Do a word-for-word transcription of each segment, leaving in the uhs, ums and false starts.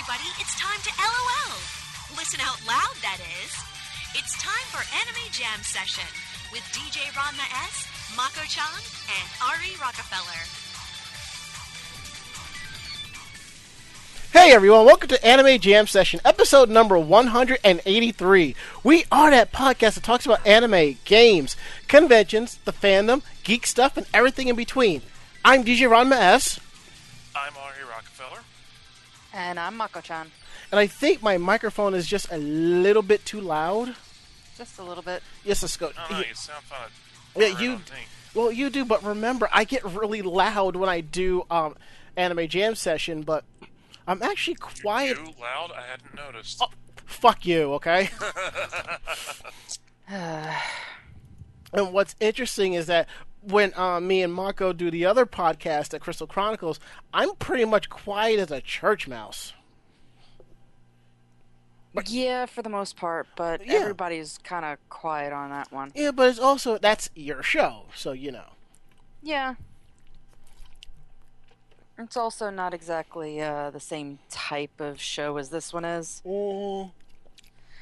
everybody, it's time to LOL. Listen out loud, that is. It's time for Anime Jam Session with D J Ranma S, Mako-chan, and Ari Rockefeller. Hey everyone, welcome to Anime Jam Session, episode number one hundred eighty-three. We are that podcast that talks about anime, games, conventions, the fandom, geek stuff, and everything in between. I'm D J Ranma S. I'm Ari Rockefeller. And I'm Mako-chan. And I think my microphone is just a little bit too loud. Just a little bit. Yes, let's go. No, no, you sound fine. Yeah, you. Well, you do, but remember, I get really loud when I do um, Anime Jam Session, but I'm actually quiet. You're too loud? I hadn't noticed. Oh, fuck you, okay? And what's interesting is that when uh, me and Mako do the other podcast at Crystal Chronicles, I'm pretty much quiet as a church mouse. But, yeah, for the most part, but yeah. Everybody's kind of quiet on that one. Yeah, but it's also, that's your show, so you know. Yeah. It's also not exactly uh, the same type of show as this one is. Mm.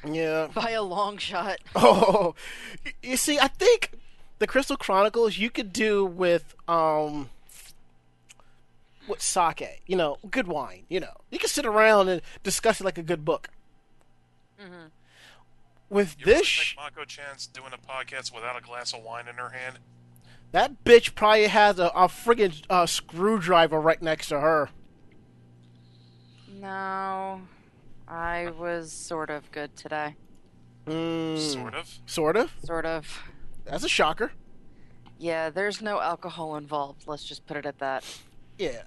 Yeah. By a long shot. Oh, you see, I think the Crystal Chronicles you could do with um, with sake, you know, good wine. You know, you could sit around and discuss it like a good book. Mm-hmm. With you this, think Mako-chan's doing a podcast without a glass of wine in her hand. That bitch probably has a, a friggin' uh, screwdriver right next to her. No. I was sort of good today. Mm. Sort of? Sort of? Sort of. That's a shocker. Yeah, there's no alcohol involved. Let's just put it at that. Yeah.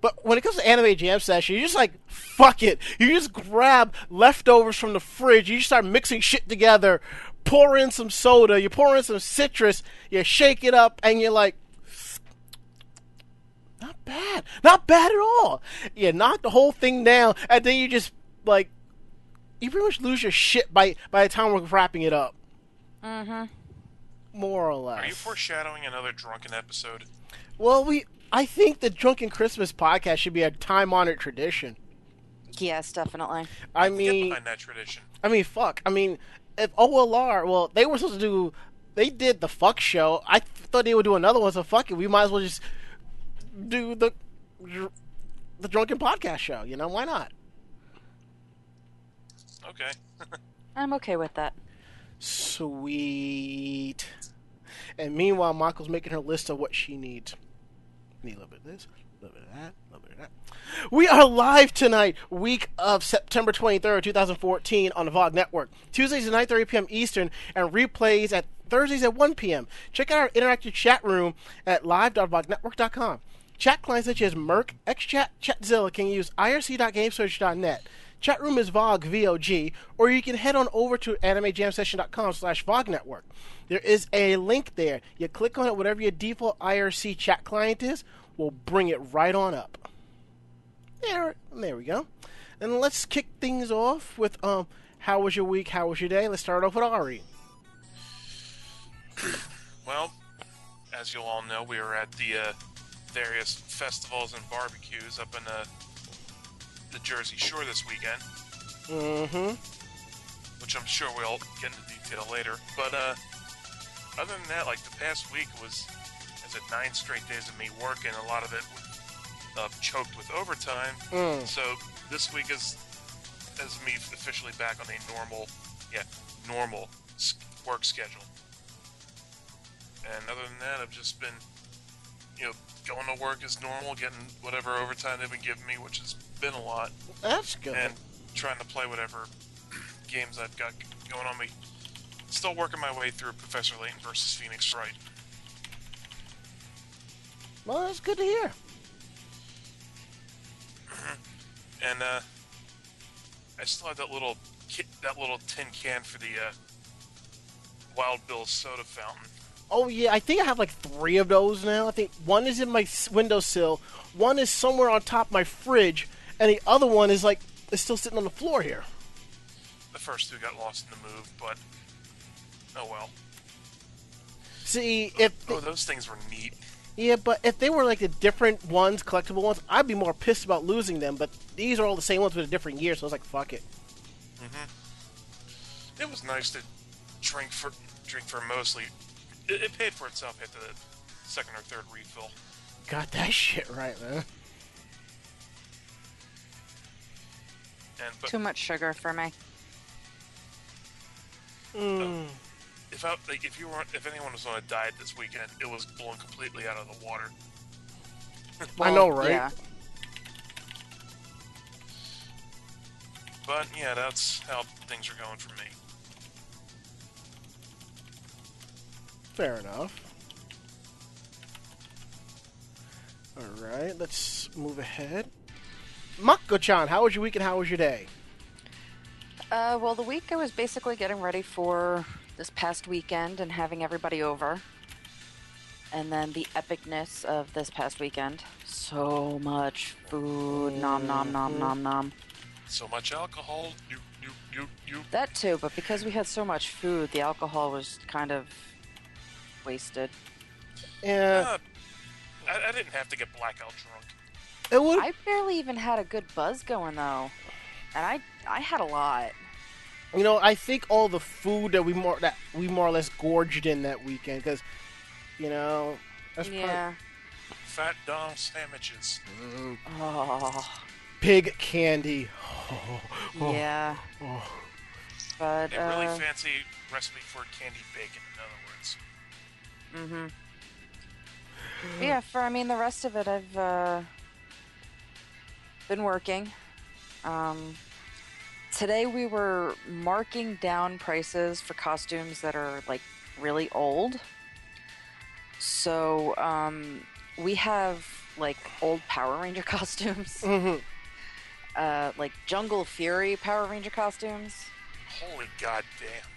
But when it comes to Anime Jam Session, you're just like, fuck it. You just grab leftovers from the fridge. You just start mixing shit together. Pour in some soda, you pour in some citrus, you shake it up, and you're like, not bad. Not bad at all. You knock the whole thing down, and then you just, like, you pretty much lose your shit by, by the time we're wrapping it up. Mm-hmm. More or less. Are you foreshadowing another drunken episode? Well, we, I think the Drunken Christmas podcast should be a time-honored tradition. Yes, definitely. I mean... Get behind that tradition. I mean, fuck. I mean... If O L R, well, they were supposed to do, they did the fuck show. I th- thought they would do another one, so fuck it. We might as well just do the the Drunken Podcast show. You know, why not? Okay. I'm okay with that. Sweet. And meanwhile, Michael's making her list of what she needs. Need a little bit of this, a little bit of that, a little bit of that. We are live tonight, week of September twenty-third, twenty fourteen, on the V O G Network. Tuesdays at nine thirty p.m. Eastern, and replays at Thursdays at one p.m. Check out our interactive chat room at live dot vognetwork dot com. Chat clients such as Merc, XChat, Chatzilla can use I R C dot gamesurge dot net. Chat room is V O G, V O G, or you can head on over to Anime Jam Session dot com slash vognetwork. There is a link there. You click on it, whatever your default I R C chat client is, we'll bring it right on up. There, there we go. And let's kick things off with, um, how was your week, how was your day? Let's start off with Ari. Well, as you all know, we were at the uh, various festivals and barbecues up in uh, the Jersey Shore this weekend. Mm-hmm. Which I'm sure we'll get into detail later. But uh, other than that, like the past week was... nine straight days of me working, a lot of it uh, choked with overtime. Mm. So this week is is me officially back on a normal, yeah, normal work schedule. And other than that, I've just been, you know, going to work as normal, getting whatever overtime they've been giving me, which has been a lot. That's good. And trying to play whatever games I've got going on me. Still working my way through Professor Layton versus Phoenix Wright. Well, that's good to hear. And uh, I still have that little ki- that little tin can for the uh, Wild Bill soda fountain. Oh yeah, I think I have like three of those now. I think one is in my windowsill, one is somewhere on top of my fridge, and the other one is like is still sitting on the floor here. The first two got lost in the move, but oh well. See if oh, th- oh those things were neat. Yeah, but if they were like the different ones, collectible ones, I'd be more pissed about losing them. But these are all the same ones with a different year, so I was like, fuck it. Mm-hmm. It was nice to drink for drink for mostly. It, it paid for itself at the second or third refill. Got that shit right, man. And, but, too much sugar for me. Mm. Uh, if I, like, if you were, if anyone was on a diet this weekend, it was blown completely out of the water. Well, I know, right? Yeah. But yeah, that's how things are going for me. Fair enough. All right, let's move ahead. Mako-chan, how was your week and how was your day? Uh, well, the week I was basically getting ready for this past weekend and having everybody over. And then the epicness of this past weekend. So much food. Nom, nom, nom, nom, nom. So much alcohol. You, you, you, you. That too, but because we had so much food, the alcohol was kind of wasted. Yeah. Uh, I, I didn't have to get blackout drunk. It would... I barely even had a good buzz going, though. And I I had a lot. You know, I think all the food that we more that we more or less gorged in that weekend, because, you know... That's yeah. Probably... Fat Dom sandwiches. Mm. Oh. Pig candy. Oh. Oh. Yeah. Oh. But, a really uh... fancy recipe for candy bacon, in other words. Mm-hmm. Yeah, for, I mean, the rest of it, I've... Uh... been working. Um, today we were marking down prices for costumes that are like really old. So um, we have like old Power Ranger costumes, mm-hmm. uh, like Jungle Fury Power Ranger costumes. Holy goddamn!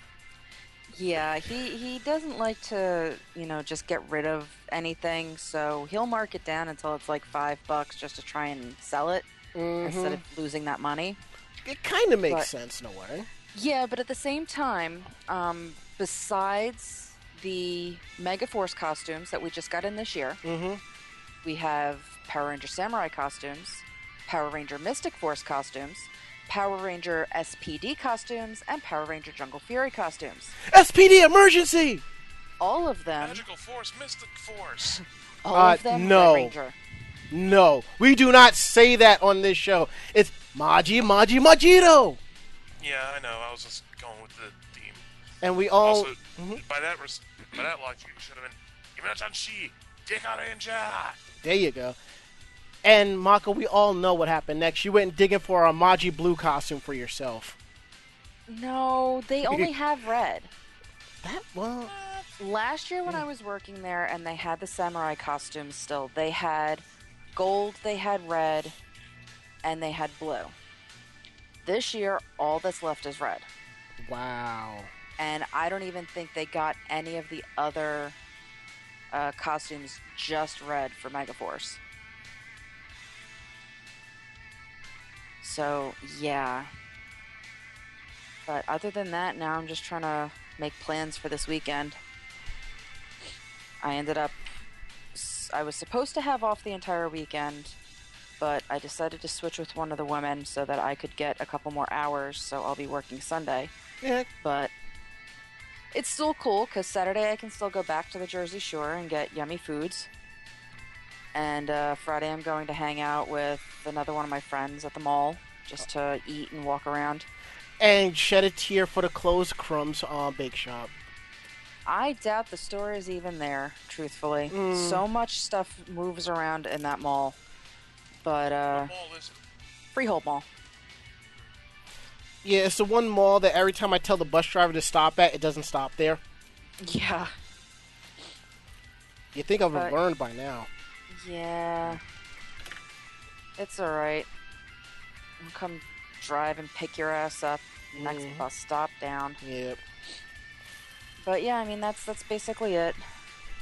Yeah, he he doesn't like to, you know, just get rid of anything, so he'll mark it down until it's like five bucks just to try and sell it. Mm-hmm. Instead of losing that money. It kind of makes but, sense in a way. Yeah, but at the same time, um, besides the Megaforce costumes that we just got in this year, mm-hmm. we have Power Ranger Samurai costumes, Power Ranger Mystic Force costumes, Power Ranger S P D costumes, and Power Ranger Jungle Fury costumes. S P D emergency! All of them. Magical Force, Mystic Force. All uh, of them. No. Red Ranger. No, we do not say that on this show. It's Maji, Maji, Majito. Yeah, I know. I was just going with the theme. And we all... Also, mm-hmm. by, that res- by that logic, it should have been... Imanachanshi, Dekaranger! There you go. And, Mako, we all know what happened next. You went digging for a Maji Blue costume for yourself. No, they only have red. That well... Last year when I was working there and they had the samurai costumes still, they had... gold, they had red, and they had blue. This year, all that's left is red. Wow. And I don't even think they got any of the other uh, costumes, just red for Megaforce. So, yeah. But other than that, now I'm just trying to make plans for this weekend. I ended up I was supposed to have off the entire weekend, but I decided to switch with one of the women so that I could get a couple more hours, so I'll be working Sunday. Yeah. But it's still cool, because Saturday I can still go back to the Jersey Shore and get yummy foods. And uh, Friday I'm going to hang out with another one of my friends at the mall, just to eat and walk around. And shed a tear for the clothes crumbs uh, bake shop. I doubt the store is even there, truthfully. Mm. So much stuff moves around in that mall. But, uh... Mall is- Freehold Mall. Yeah, it's the one mall that every time I tell the bus driver to stop at, it doesn't stop there. Yeah. You think I've but, learned by now. Yeah. It's alright. I'll come drive and pick your ass up. Mm. Next bus stop down. Yep. But yeah, I mean, that's that's basically it.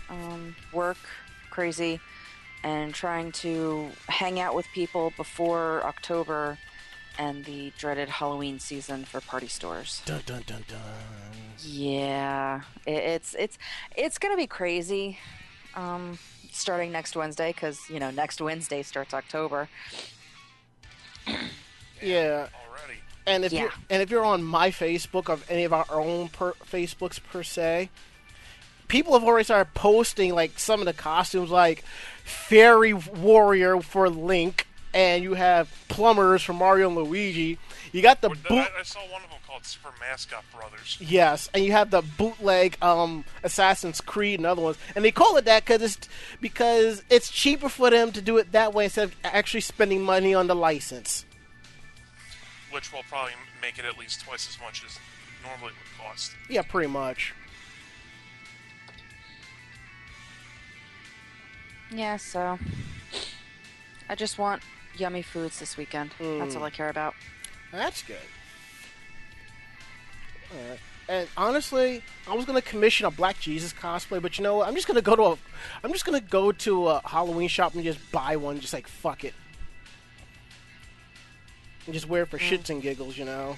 Um, work, crazy, and trying to hang out with people before October and the dreaded Halloween season for party stores. Dun, dun, dun, dun. Yeah, it, it's, it's, it's going to be crazy. Um, starting next Wednesday, because, you know, next Wednesday starts October. Yeah. yeah. Already. And if yeah. you're, and if you're on my Facebook, of any of our own per, Facebooks per se, people have already started posting like some of the costumes, like Fairy Warrior for Link, and you have plumbers from Mario and Luigi. You got the boot. I saw one of them called Super Mascot Brothers. Yes, and you have the bootleg um, Assassin's Creed and other ones, and they call it that because it's because it's cheaper for them to do it that way instead of actually spending money on the license. Which will probably make it at least twice as much as normally it would cost. Yeah, pretty much. Yeah, so I just want yummy foods this weekend. Mm. That's all I care about. That's good. All right. And honestly, I was gonna commission a Black Jesus cosplay, but you know what? I'm just gonna go to a, I'm just gonna go to a Halloween shop and just buy one. Just like fuck it, and just wear it for mm. shits and giggles, you know.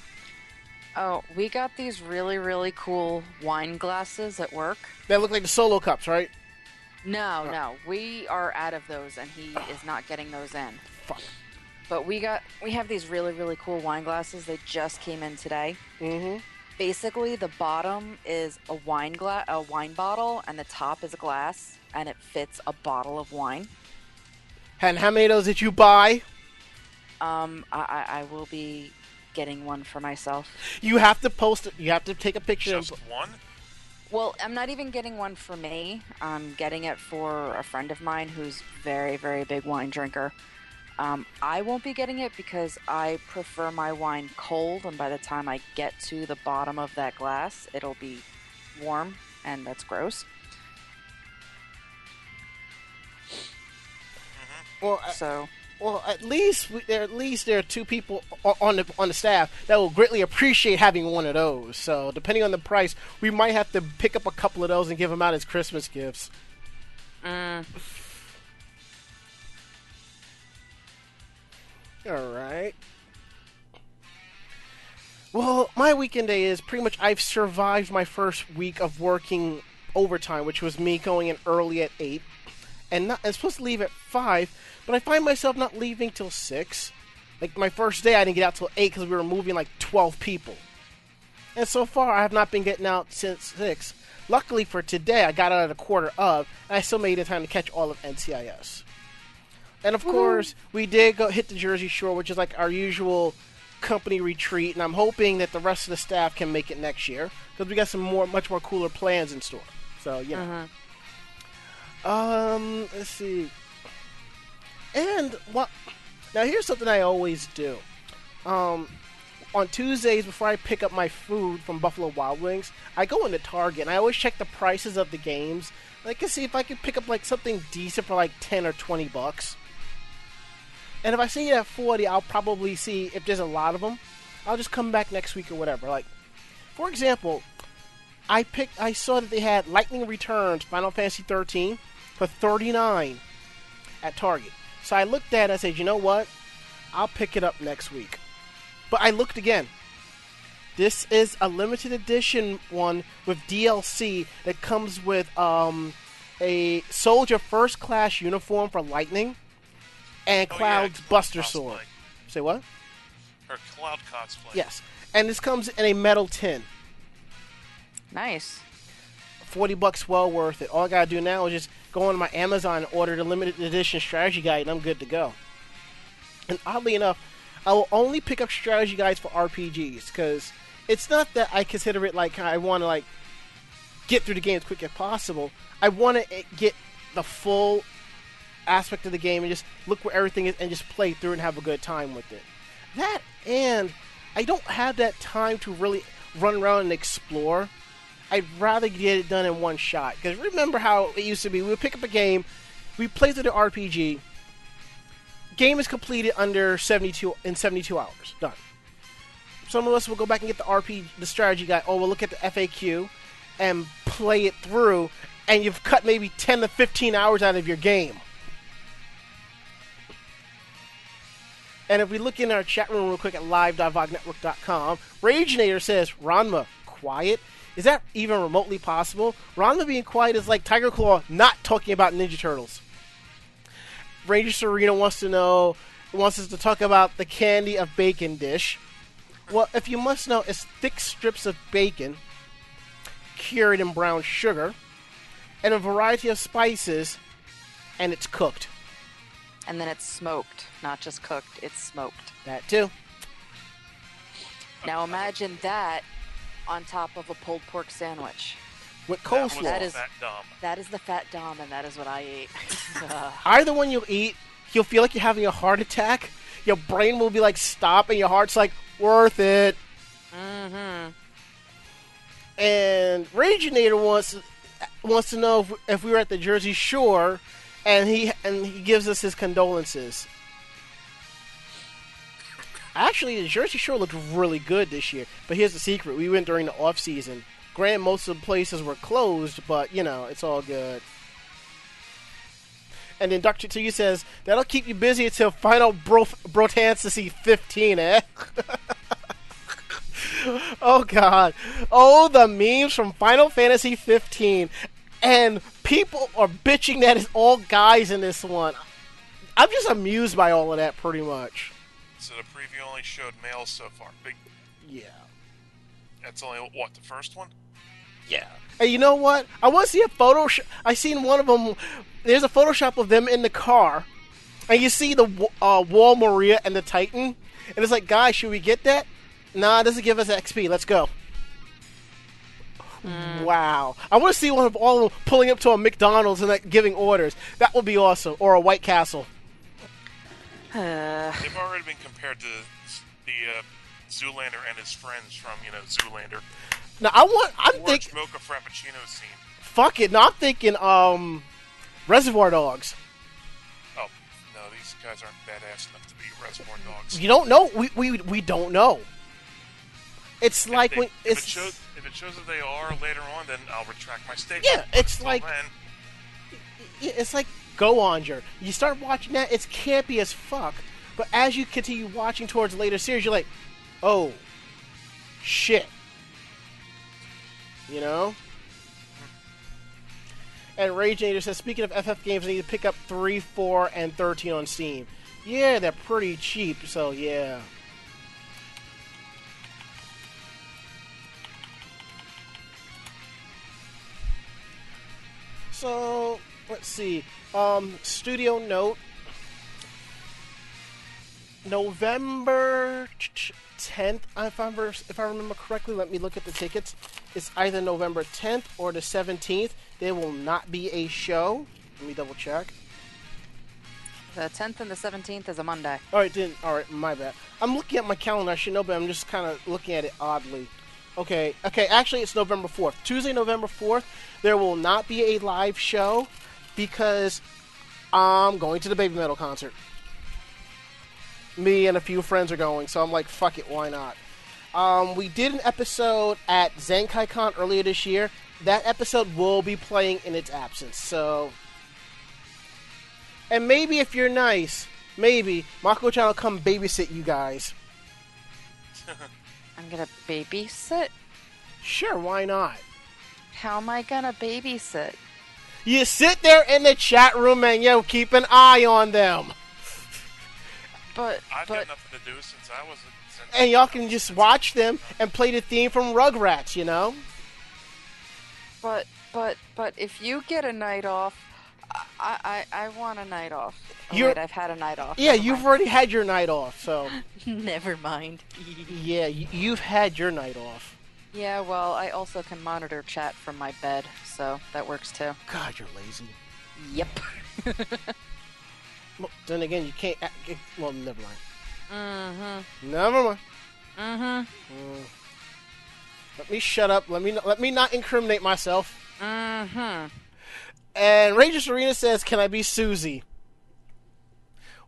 Oh, we got these really really cool wine glasses at work. They look like the Solo cups, right? No, oh. no, we are out of those, and he oh. is not getting those in. Fuck. But we got, we have these really, really cool wine glasses. They just came in today. Mm-hmm. Basically, the bottom is a wine glass, a wine bottle, and the top is a glass, and it fits a bottle of wine. And how many of those did you buy? Um, I, I, I will be getting one for myself. You have to post it. You have to take a picture. Just of... one. Well, I'm not even getting one for me. I'm getting it for a friend of mine who's very, very big wine drinker. Um, I won't be getting it because I prefer my wine cold, and by the time I get to the bottom of that glass, it'll be warm, and that's gross. Well, so well, at least we, there at least there are two people on the on the staff that will greatly appreciate having one of those. So, depending on the price, we might have to pick up a couple of those and give them out as Christmas gifts. Mm. All right. Well, my weekend day is pretty much I've survived my first week of working overtime, which was me going in early at eight. And not, I was supposed to leave at five, but I find myself not leaving till six. Like, my first day I didn't get out till eight because we were moving like twelve people. And so far I have not been getting out since six. Luckily for today, I got out at a quarter of, and I still made it time to catch all of N C I S. And, of course, we did go hit the Jersey Shore, which is like our usual company retreat. And I'm hoping that the rest of the staff can make it next year, because we got some more, much more cooler plans in store. So, yeah. Uh-huh. Um, let's see. And, what? Now, here's something I always do. Um, on Tuesdays, before I pick up my food from Buffalo Wild Wings, I go into Target, and I always check the prices of the games. I can see if I can pick up like something decent for like ten or twenty bucks. And if I see it at forty, I'll probably see if there's a lot of them. I'll just come back next week or whatever. Like, for example, I picked. I saw that they had Lightning Returns Final Fantasy thirteen for thirty-nine dollars at Target. So I looked at it and I said, you know what? I'll pick it up next week. But I looked again. This is a limited edition one with D L C that comes with um, a soldier first class uniform for Lightning. And oh, Cloud's yeah, Buster cosplay. Sword. Say what? Or Cloud cosplay. Yes. And this comes in a metal tin. Nice. forty bucks, well worth it. All I gotta do now is just go on my Amazon and order the limited edition strategy guide, and I'm good to go. And oddly enough, I will only pick up strategy guides for R P Gs, because it's not that I consider it like I want to like get through the game as quick as possible. I want to get the full aspect of the game and just look where everything is and just play through and have a good time with it. That and I don't have that time to really run around and explore. I'd rather get it done in one shot. Because remember how it used to be. We would pick up a game, we play through the R P G, game is completed under seventy-two in seventy-two hours. Done. Some of us will go back and get the R P, the strategy guide, or we'll look at the F A Q and play it through, and you've cut maybe ten to fifteen hours out of your game. And if we look in our chat room real quick at live dot vognetwork dot com, Ragenator says, Ranma, quiet? Is that even remotely possible? Ranma being quiet is like Tiger Claw not talking about Ninja Turtles. Rage Serena wants to know, wants us to talk about the candy of bacon dish. Well, if you must know, it's thick strips of bacon cured in brown sugar and a variety of spices, and it's cooked. And then it's smoked. Not just cooked, it's smoked. That too. Now imagine that on top of a pulled pork sandwich. With coleslaw. That is, fat dom. That is the fat dom, and that is what I ate. Either one you'll eat, you'll feel like you're having a heart attack. Your brain will be like, stop, and your heart's like, worth it. Mm-hmm. And Raginator wants wants to know if, if we were at the Jersey Shore, and he and he gives us his condolences. Actually, the Jersey Shore looked really good this year. But here's the secret: we went during the off season. Granted, most of the places were closed, but, you know, it's all good. And then Doctor T U says, that'll keep you busy until Final Brotantasy fifteen, eh? Oh, God. Oh, the memes from Final Fantasy fifteen. And people are bitching that it's all guys in this one. I'm just amused by all of that, pretty much. So the preview only showed males so far. Big... Yeah. That's only, what, the first one? Yeah. Hey, you know what? I want to see a photo. Sh- I seen one of them. There's a Photoshop of them in the car, and you see the uh, Wall Maria and the Titan, and it's like, guys, should we get that? Nah, it doesn't give us X P. Let's go. Mm. Wow. I want to see one of all of them pulling up to a McDonald's and like giving orders. That would be awesome. Or a White Castle. Uh. They've already been compared to the uh, Zoolander and his friends from, you know, Zoolander. Now I want. I'm thinking Mocha Frappuccino scene. Fuck it. No, I'm thinking um, Reservoir Dogs. Oh no, these guys aren't badass enough to be Reservoir Dogs. You don't know. We we, we don't know. It's if like they, when it's, if, it shows, if it shows that they are later on, then I'll retract my statement. Yeah, it's like then. It's like Go-onger. You start watching that, it's campy as fuck. But as you continue watching towards later series, you're like, oh shit. You know? And Ragenator says, speaking of F F games, I need to pick up three, four, and thirteen on Steam. Yeah, they're pretty cheap, so yeah. So, let's see. Um, Studio Note. November tenth, if I, remember, if I remember correctly, let me look at the tickets. It's either November tenth or the seventeenth. There will not be a show. Let me double check. The tenth and the seventeenth is a Monday. All right, then. All right, my bad. I'm looking at my calendar. I should know, but I'm just kind of looking at it oddly. Okay, okay. Actually, it's November fourth. Tuesday, November fourth, there will not be a live show because I'm going to the Baby Metal concert. Me and a few friends are going, so I'm like, fuck it, why not? Um, we did an episode at ZenkaiCon earlier this year. That episode will be playing in its absence, so... And maybe if you're nice, maybe Mako-chan will come babysit you guys. I'm gonna babysit? Sure, why not? How am I gonna babysit? You sit there in the chat room and yo, keep an eye on them. But, I've but, got nothing to do since I was. Since and y'all can just watch them and play the theme from Rugrats, you know. But but but if you get a night off, I I, I want a night off. Oh, wait, I've had a night off. Yeah, Never you've mind. already had your night off, so. Never mind. Yeah, you, you've had your night off. Yeah, well, I also can monitor chat from my bed, so that works too. God, you're lazy. Yep. Well, then again, you can't... Well, never mind. Mm-hmm. Never mind. Mm-hmm. Mm. Let me shut up. Let me let me not incriminate myself. Mm-hmm. And Ranger Serena says, can I be Susie?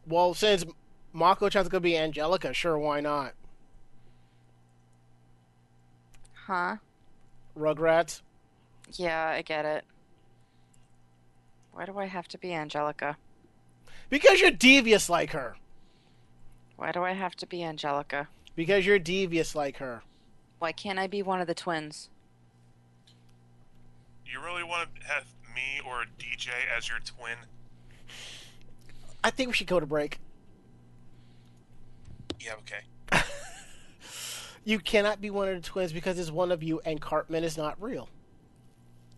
Well, since Mako-chan's going to be Angelica, sure, why not? Huh? Rugrats? Yeah, I get it. Why do I have to be Angelica? Because you're devious like her. Why do I have to be Angelica? Because you're devious like her. Why can't I be one of the twins? You really want to have me or a D J as your twin? I think we should go to break. Yeah, okay. You cannot be one of the twins because it's one of you, and Cartman is not real.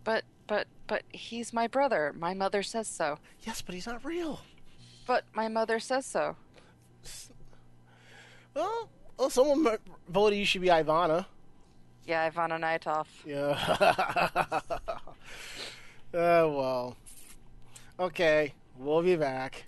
But, but, but he's my brother. My mother says so. Yes, but he's not real. But my mother says so. Well, well someone voted you should be Ivana. Yeah, Ivana Nitov. Yeah. Oh, well. Okay, we'll be back.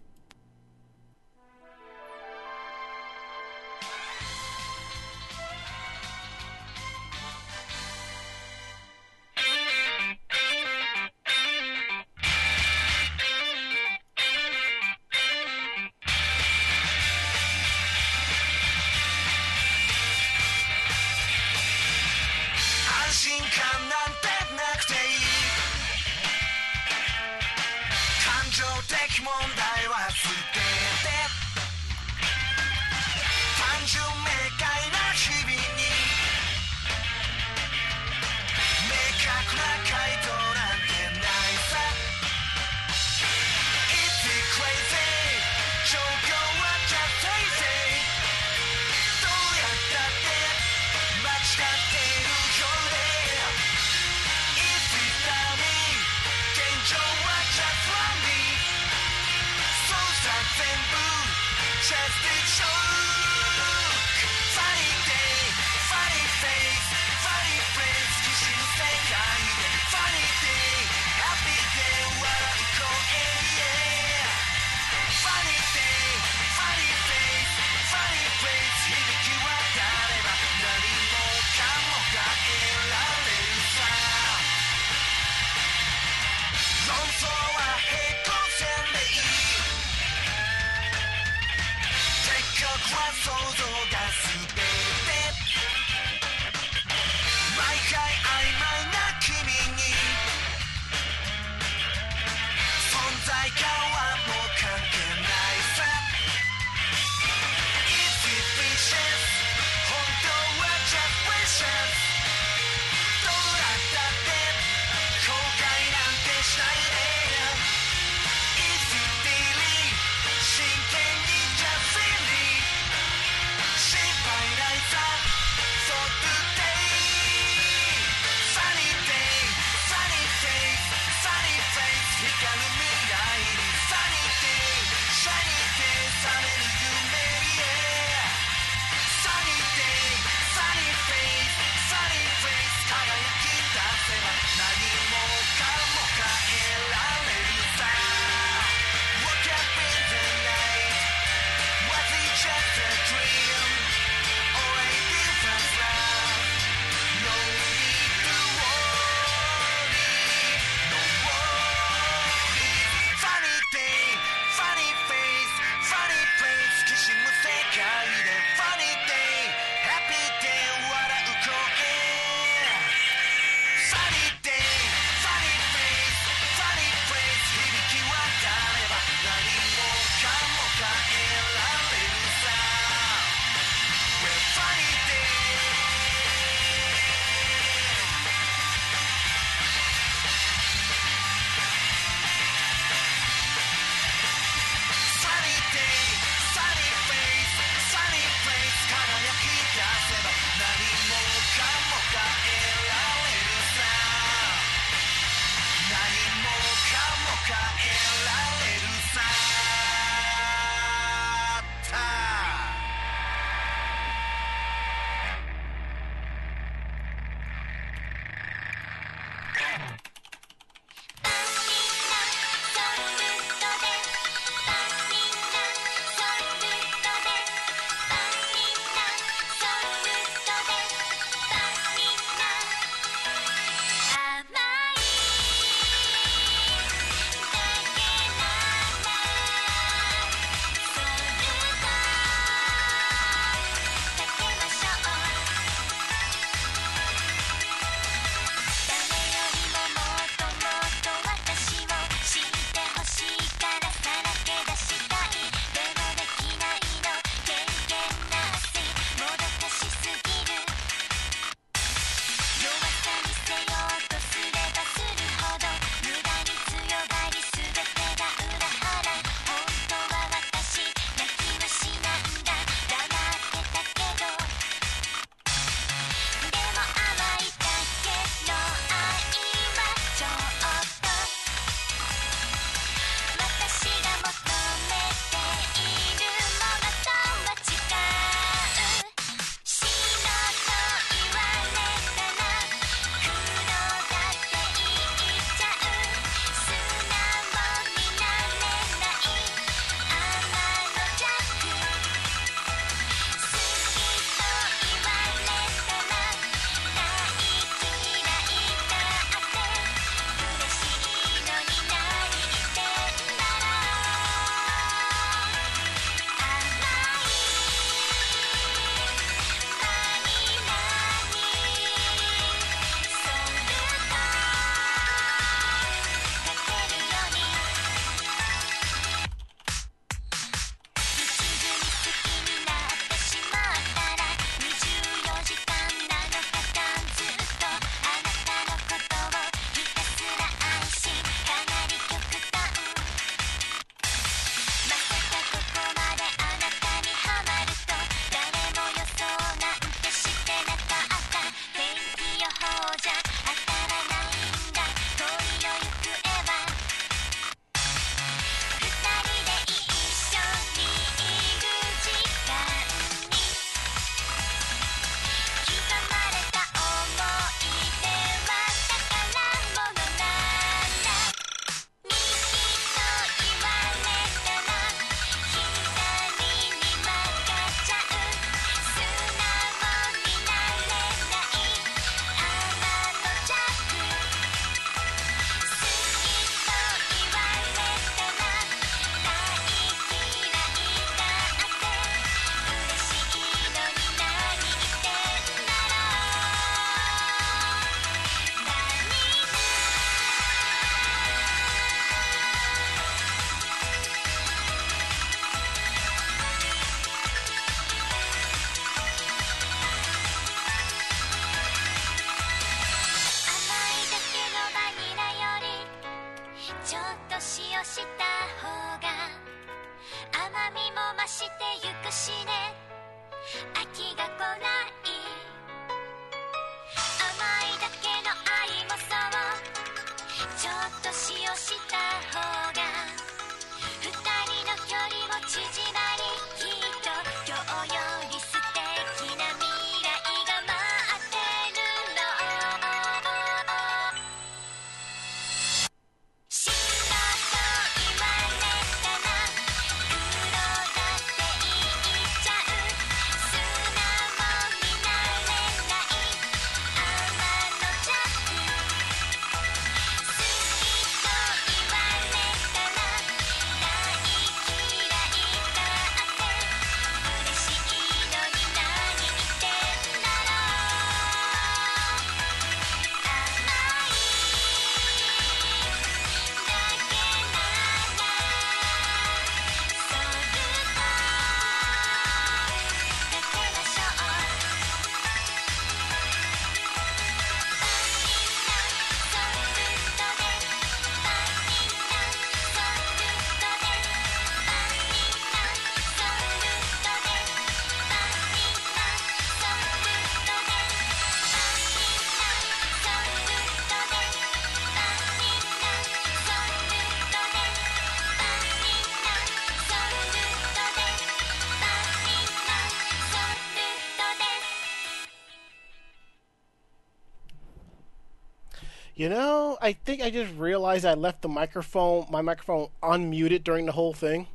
You know, I think I just realized I left the microphone, my microphone unmuted during the whole thing.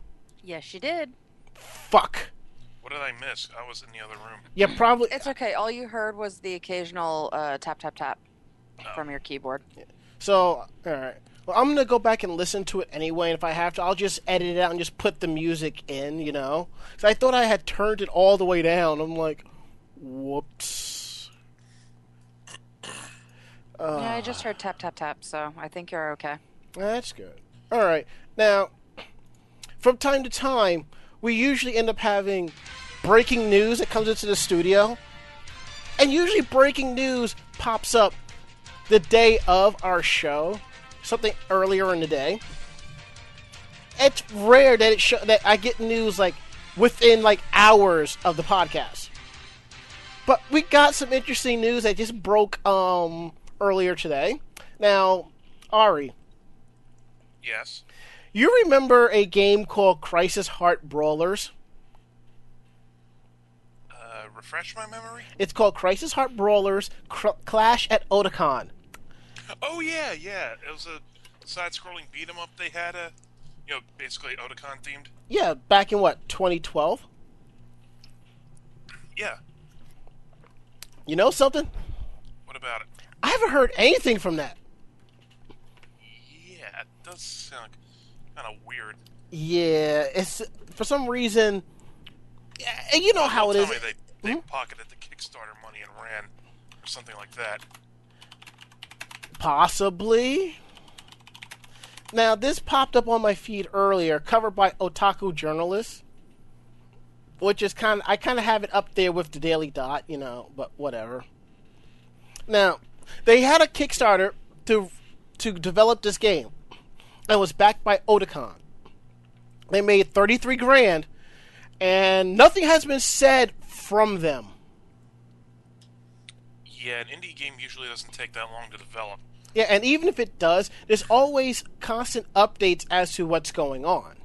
Yes, you did. Fuck. What did I miss? I was in the other room. Yeah, probably. It's okay. All you heard was the occasional uh, tap, tap, tap oh. from your keyboard. Yeah. So, all right. Well, I'm going to go back and listen to it anyway. And if I have to, I'll just edit it out and just put the music in, you know. Because I thought I had turned it all the way down. I'm like, whoops. Uh, yeah, I just heard tap, tap, tap, so I think you're okay. That's good. All right. Now, from time to time, we usually end up having breaking news that comes into the studio. And usually breaking news pops up the day of our show, something earlier in the day. It's rare that it show, that I get news like within like hours of the podcast. But we got some interesting news that just broke um earlier today. Now, Ari. Yes? You remember a game called Crisis Heart Brawlers? Uh, refresh my memory? It's called Crisis Heart Brawlers Cr- Clash at Otakon. Oh, yeah, yeah. It was a side-scrolling beat-em-up they had, a, you know, basically Otakon-themed. Yeah, back in, what, twenty twelve? Yeah. You know something? What about it? I haven't heard anything from that. Yeah, it does sound kind of weird. Yeah, it's for some reason. And you know well, how it is. Me they, they mm-hmm. pocketed the Kickstarter money and ran, or something like that. Possibly. Now, this popped up on my feed earlier, covered by Otaku Journalist, which is kind. I kind of have it up there with the Daily Dot, you know, but whatever. Now. They had a Kickstarter to to develop this game, and was backed by Otakon. They made thirty-three grand, and nothing has been said from them. Yeah, an indie game usually doesn't take that long to develop. Yeah, and even if it does, there's always constant updates as to what's going on.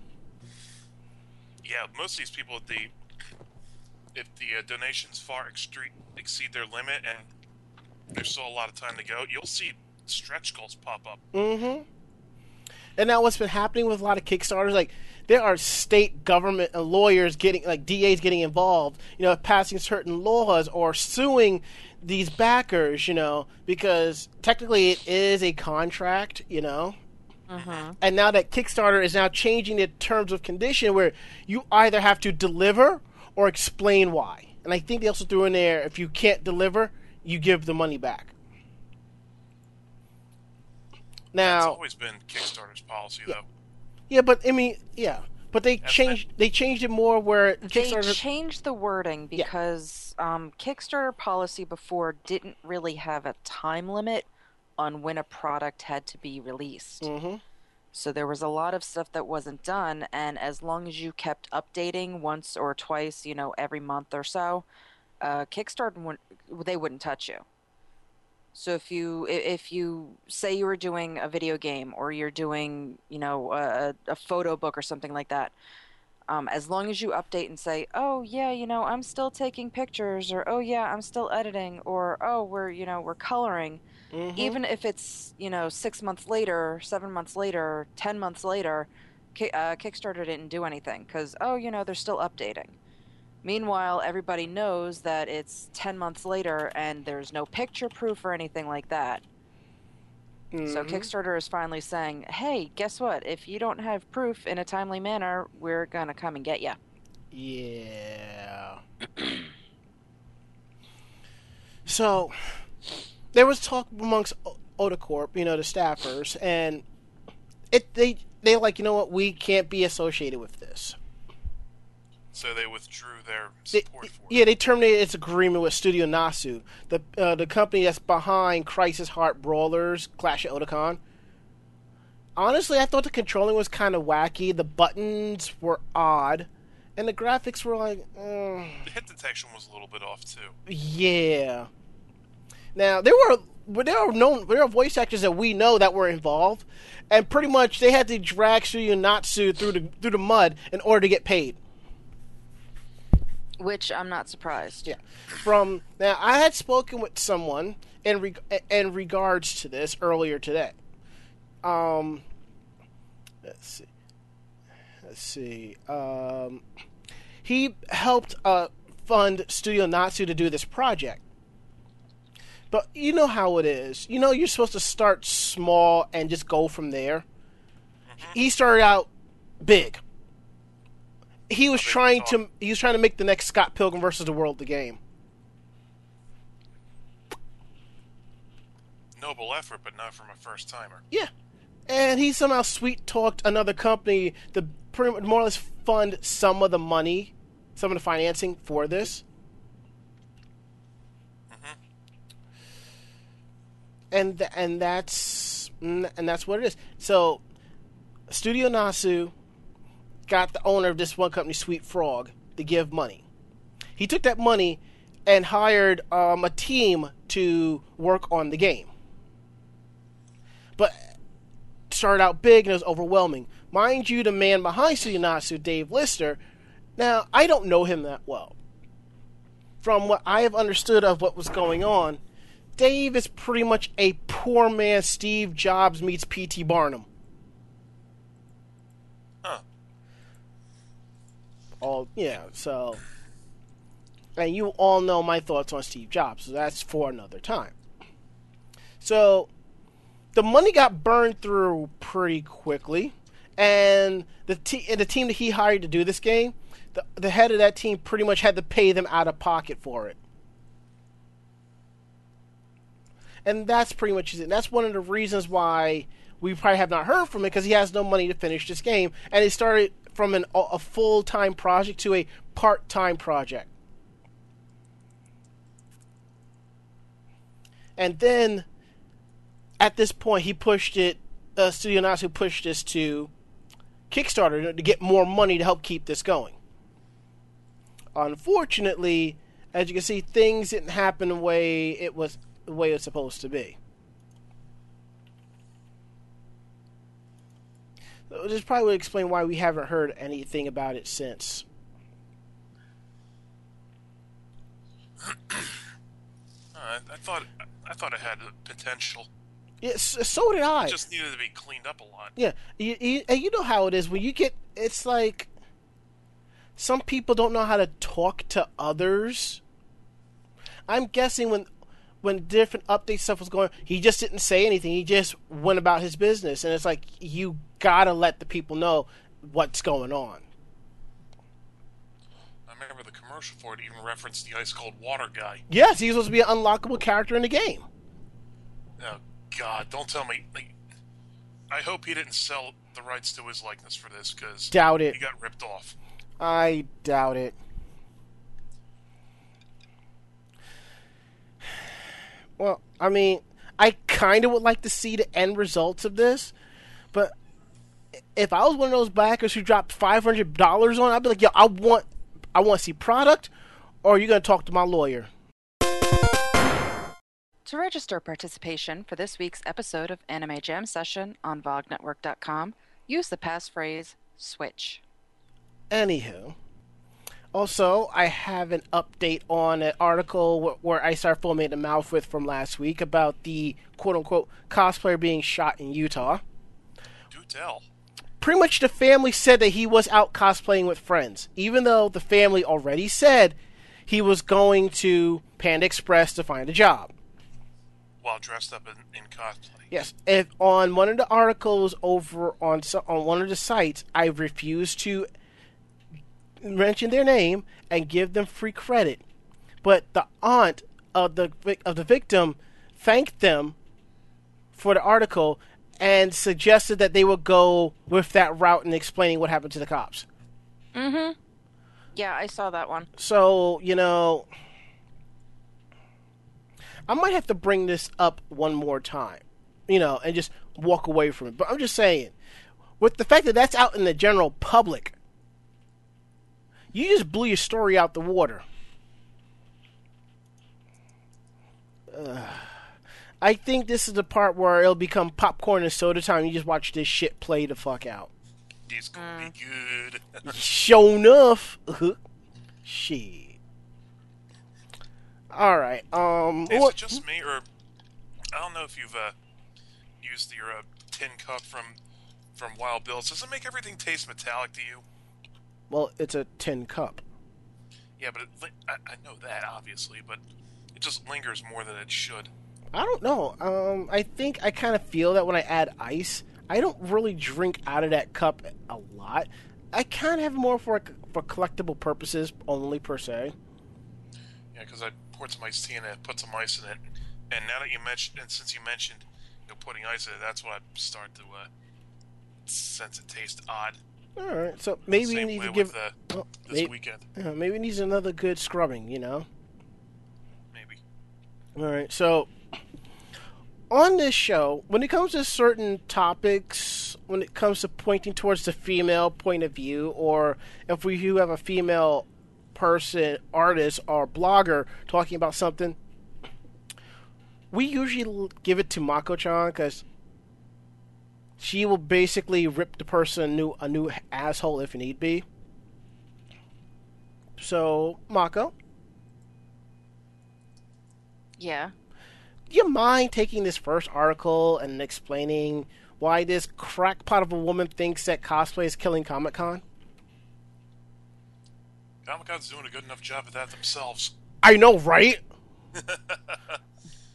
Yeah, most of these people, if the if the uh, donations far extre- exceed their limit and there's still a lot of time to go, you'll see stretch goals pop up. Mm-hmm. And now what's been happening with a lot of Kickstarters, like, there are state government uh, lawyers getting, like, D As getting involved, you know, passing certain laws or suing these backers, you know, because technically it is a contract, you know. Uh-huh. And now that Kickstarter is now changing the terms of condition where you either have to deliver or explain why. And I think they also threw in there, if you can't deliver, you give the money back. Now, it's always been Kickstarter's policy, yeah, though. Yeah, but I mean, yeah, but they That's changed. It. They changed it more where Kickstarter. They changed the wording because yeah. um, Kickstarter policy before didn't really have a time limit on when a product had to be released. Mm-hmm. So there was a lot of stuff that wasn't done, and as long as you kept updating once or twice, you know, every month or so, uh, Kickstarter wouldn't, they wouldn't touch you. So if you if you say you were doing a video game or you're doing, you know, a, a photo book or something like that, um, as long as you update and say, oh yeah, you know, I'm still taking pictures, or oh yeah, I'm still editing, or oh we're you know we're coloring. Mm-hmm. Even if it's, you know, six months later, seven months later, ten months later, K- uh, Kickstarter didn't do anything because, oh, you know, they're still updating. Meanwhile, everybody knows that it's ten months later and there's no picture proof or anything like that. Mm-hmm. So Kickstarter is finally saying, hey, guess what? If you don't have proof in a timely manner, we're going to come and get you. Yeah. So... there was talk amongst Otacorp, you know, the staffers, and it they they like, you know what, we can't be associated with this. So they withdrew their support they, for yeah, it. Yeah, they terminated its agreement with Studio Natsu, the uh, the company that's behind Crisis Heart Brawlers, Clash at Otakon. Honestly, I thought the controlling was kind of wacky, the buttons were odd, and the graphics were like... Mm. The hit detection was a little bit off, too. Yeah. Now there were there are known there are voice actors that we know that were involved, and pretty much they had to drag Studio Natsu through the through the mud in order to get paid. Which I'm not surprised. Yeah. From now, I had spoken with someone in reg, in regards to this earlier today. Um, let's see, let's see. Um, he helped uh, fund Studio Natsu to do this project. But you know how it is. You know you're supposed to start small and just go from there. He started out big. He was trying to he was trying to make the next Scott Pilgrim versus the World the game. Noble effort, but not from a first timer. Yeah. And he somehow sweet talked another company to pretty much more or less fund some of the money, some of the financing for this. And th- and that's and that's what it is. So, Studio Natsu got the owner of this one company, Sweet Frog, to give money. He took that money and hired um, a team to work on the game. But started out big and it was overwhelming. Mind you, the man behind Studio Natsu, Dave Lister. Now, I don't know him that well. From what I have understood of what was going on, Dave is pretty much a poor man Steve Jobs meets P T. Barnum. Huh. All, yeah, so... And you all know my thoughts on Steve Jobs, so that's for another time. So, the money got burned through pretty quickly, and the, te- and the team that he hired to do this game, the, the head of that team pretty much had to pay them out of pocket for it. And that's pretty much it. And that's one of the reasons why we probably have not heard from him, because he has no money to finish this game. And it started from an, a full-time project to a part-time project. And then, at this point, he pushed it, uh, Studio Natsu pushed this to Kickstarter to get more money to help keep this going. Unfortunately, as you can see, things didn't happen the way it was... the way it's supposed to be. So this probably would explain why we haven't heard anything about it since. uh, I, I thought I thought it had potential. Yes, yeah, so did I. It just needed to be cleaned up a lot. Yeah, you, you, and you know how it is when you get. It's like some people don't know how to talk to others. I'm guessing when. when different update stuff was going on, he just didn't say anything. He just went about his business. And it's like, you gotta let the people know what's going on. I remember the commercial for it even referenced the ice-cold water guy. Yes, he was supposed to be an unlockable character in the game. Oh, God, don't tell me. Like, I hope he didn't sell the rights to his likeness for this, because doubt it. He got ripped off. I doubt it. Well, I mean, I kind of would like to see the end results of this, but if I was one of those backers who dropped five hundred dollars on it, I'd be like, yo, I want, I want to see product, or are you going to talk to my lawyer? To register participation for this week's episode of Anime Jam Session on vog network dot com, use the passphrase switch. Anywho, also, I have an update on an article where, where I started foaming at the mouth with from last week about the quote-unquote cosplayer being shot in Utah. Do tell. Pretty much the family said that he was out cosplaying with friends, even though the family already said he was going to Panda Express to find a job. While dressed up in, in cosplay. Yes, if on one of the articles over on on one of the sites, I refused to mention their name and give them free credit, but the aunt of the of the victim thanked them for the article and suggested that they would go with that route in explaining what happened to the cops. Mm-hmm. Yeah, I saw that one. So, you know, I might have to bring this up one more time, you know, and just walk away from it. But I'm just saying, with the fact that that's out in the general public, you just blew your story out the water. Uh, I think this is the part where it'll become popcorn and soda time. You just watch this shit play the fuck out. It's gonna be good. Sure enough. Shit. All right. Um, Is what? It just me, or I don't know if you've uh, used your uh, tin cup from from Wild Bill. Does it make everything taste metallic to you? Well, it's a tin cup. Yeah, but it, I, I know that obviously, but it just lingers more than it should. I don't know. Um, I think I kind of feel that when I add ice. I don't really drink out of that cup a lot. I kind of have more for for collectible purposes only per se. Yeah, because I poured some iced tea in it, put some ice in it, and now that you mentioned, and since you mentioned, you know, putting ice in it, that's when I start to uh, sense it taste odd. All right, so maybe Same we need to give with, uh, well, this maybe, weekend. Uh, maybe it needs another good scrubbing, you know. Maybe. All right, so on this show, when it comes to certain topics, when it comes to pointing towards the female point of view, or if we do have a female person, artist, or blogger talking about something, we usually give it to Mako-chan because she will basically rip the person a new, a new asshole if need be. So, Mako? Yeah? Do you mind taking this first article and explaining why this crackpot of a woman thinks that cosplay is killing Comic-Con? Comic-Con's doing a good enough job at that themselves. I know, right?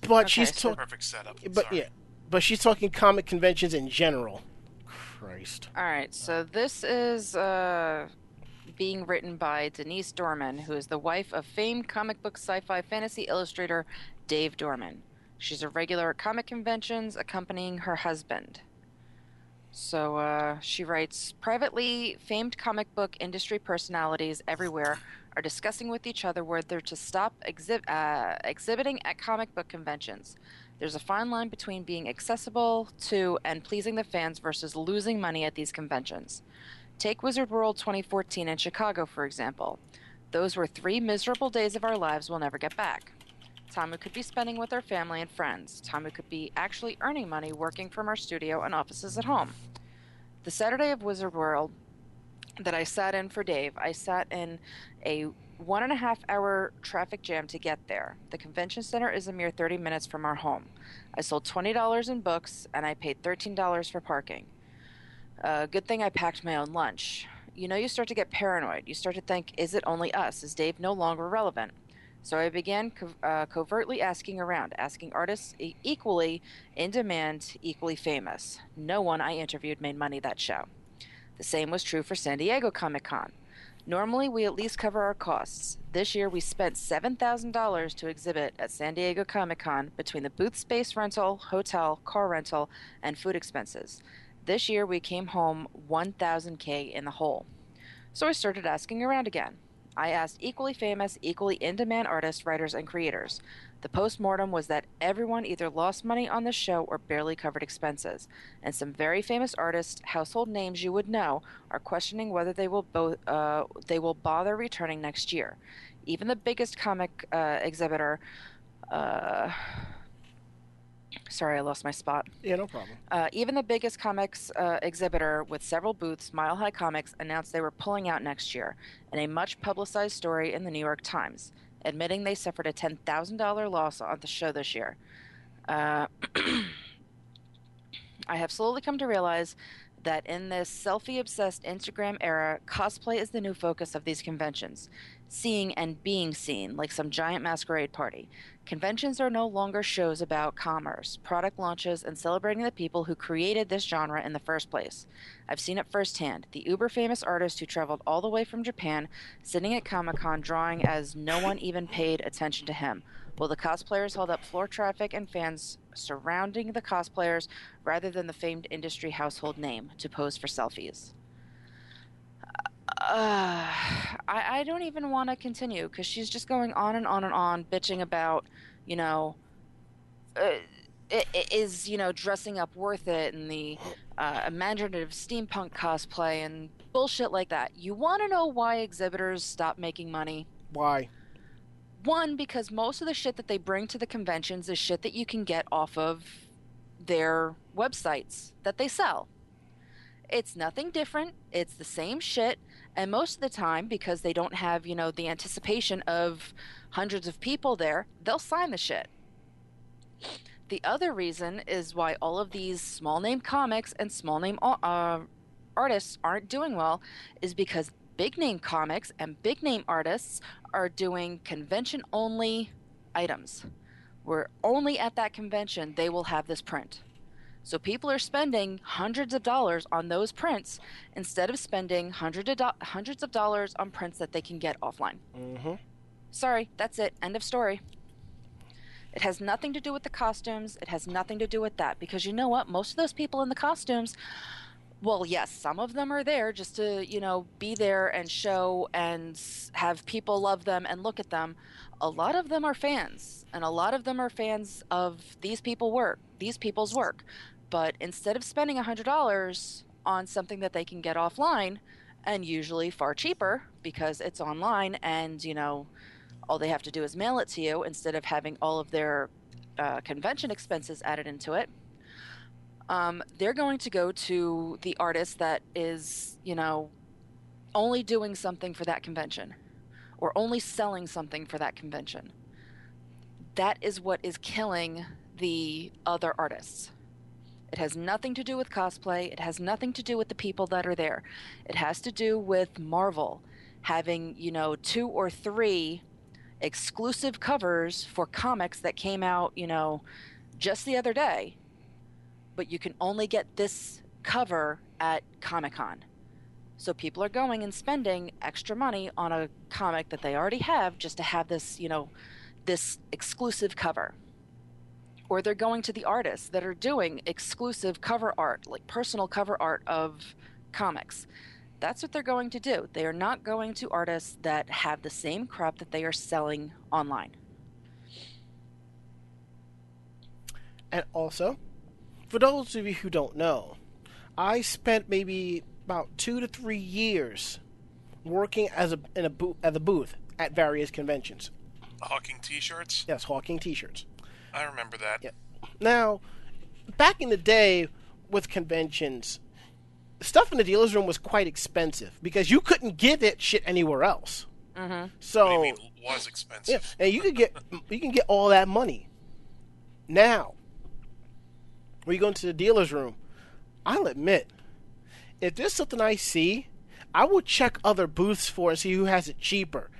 But okay, she's talking perfect setup. But Sorry. yeah, but she's talking comic conventions in general. Christ. All right, so this is uh, being written by Denise Dorman, who is the wife of famed comic book sci-fi fantasy illustrator Dave Dorman. She's a regular at comic conventions, accompanying her husband. So, uh, she writes, privately, famed comic book industry personalities everywhere are discussing with each other whether to stop exhi- uh, exhibiting at comic book conventions. There's a fine line between being accessible to and pleasing the fans versus losing money at these conventions. Take Wizard World twenty fourteen in Chicago, for example. Those were three miserable days of our lives we'll never get back. Time we could be spending with our family and friends. Time we could be actually earning money working from our studio and offices at home. The Saturday of Wizard World that I sat in for Dave, I sat in a one and a half hour traffic jam to get there. The convention center is a mere thirty minutes from our home. I sold twenty dollars in books and I paid thirteen dollars for parking. Uh, good thing I packed my own lunch. You know, you start to get paranoid. You start to think, is it only us? Is Dave no longer relevant? So I began co- uh, covertly asking around, asking artists e- equally in demand, equally famous. No one I interviewed made money that show. The same was true for San Diego Comic-Con. Normally, we at least cover our costs. This year, we spent seven thousand dollars to exhibit at San Diego Comic-Con between the booth space rental, hotel, car rental, and food expenses. This year, we came home one thousand K in the hole. So I started asking around again. I asked equally famous, equally in-demand artists, writers, and creators. The post-mortem was that everyone either lost money on the show or barely covered expenses, and some very famous artists, household names you would know, are questioning whether they will both uh, they will bother returning next year. Even the biggest comic uh, exhibitor... Uh, Sorry, I lost my spot. Yeah, no problem. Uh, even the biggest comics uh, exhibitor with several booths, Mile High Comics, announced they were pulling out next year in a much-publicized story in the New York Times, admitting they suffered a ten thousand dollars loss on the show this year. Uh, I have slowly come to realize that in this selfie-obsessed Instagram era, cosplay is the new focus of these conventions, seeing and being seen like some giant masquerade party. Conventions are no longer shows about commerce, product launches, and celebrating the people who created this genre in the first place. I've seen it firsthand, the uber-famous artist who traveled all the way from Japan, sitting at Comic-Con drawing as no one even paid attention to him, while the cosplayers held up floor traffic and fans surrounding the cosplayers rather than the famed industry household name to pose for selfies. Uh, I, I don't even want to continue because she's just going on and on and on bitching about, you know, uh, is, you know, dressing up worth it and the uh, imaginative steampunk cosplay and bullshit like that. You want to know why exhibitors stop making money? Why? One, because most of the shit that they bring to the conventions is shit that you can get off of their websites that they sell. It's nothing different. It's the same shit. And most of the time, because they don't have, you know, the anticipation of hundreds of people there, they'll sign the shit. The other reason is why all of these small-name comics and small-name uh, artists aren't doing well is because big-name comics and big-name artists are doing convention-only items, where only at that convention they will have this print. So people are spending hundreds of dollars on those prints instead of spending hundreds of, do- hundreds of dollars on prints that they can get offline. Mm-hmm. Sorry, that's it. End of story. It has nothing to do with the costumes. It has nothing to do with that because you know what? Most of those people in the costumes... Well, yes, some of them are there just to, you know, be there and show and have people love them and look at them. A lot of them are fans, and a lot of them are fans of these people work, these people's work. But instead of spending one hundred dollars on something that they can get offline, and usually far cheaper because it's online and, you know, all they have to do is mail it to you instead of having all of their uh, convention expenses added into it. Um, they're going to go to the artist that is, you know, only doing something for that convention or only selling something for that convention. That is what is killing the other artists. It has nothing to do with cosplay. It has nothing to do with the people that are there. It has to do with Marvel having, you know, two or three exclusive covers for comics that came out, you know, just the other day. But you can only get this cover at Comic-Con. So people are going and spending extra money on a comic that they already have just to have this, you know, this exclusive cover. Or they're going to the artists that are doing exclusive cover art, like personal cover art of comics. That's what they're going to do. They are not going to artists that have the same crop that they are selling online. And also... For those of you who don't know, I spent maybe about two to three years working as a in a booth at the booth at various conventions. Hawking T-shirts. Yes, hawking T-shirts. I remember that. Yeah. Now, back in the day with conventions, stuff in the dealer's room was quite expensive because you couldn't get that shit anywhere else. Mm-hmm. So what do you mean, was expensive. Yeah, and you could get you can get all that money now. When you go into the dealer's room, I'll admit, if there's something I see, I will check other booths for and see who has it cheaper.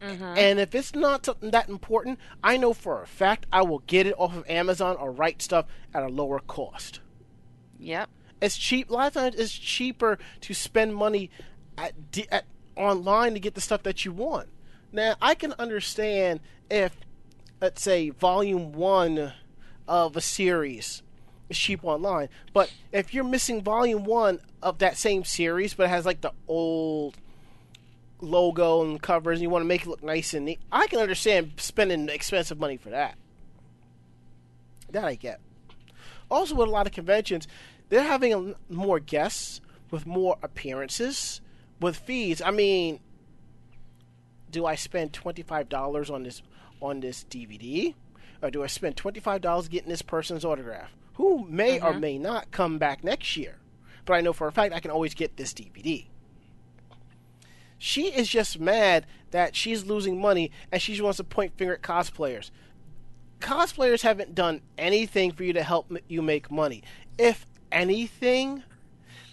Mm-hmm. And if it's not something that important, I know for a fact I will get it off of Amazon or write stuff at a lower cost. Yep. It's cheap. A lot of times it's cheaper to spend money at, de- at online to get the stuff that you want. Now, I can understand if, let's say, volume one of a series... It's cheap online, but if you're missing volume one of that same series, but it has like the old logo and covers, and you want to make it look nice and neat, I can understand spending expensive money for that. That I get. Also, with a lot of conventions, they're having a, more guests with more appearances with fees. I mean, do I spend twenty-five dollars on this on this D V D? Or do I spend twenty-five dollars getting this person's autograph? Who may mm-hmm. or may not come back next year. But I know for a fact I can always get this D V D. She is just mad that she's losing money and she just wants to point finger at cosplayers. Cosplayers haven't done anything for you to help you make money. If anything,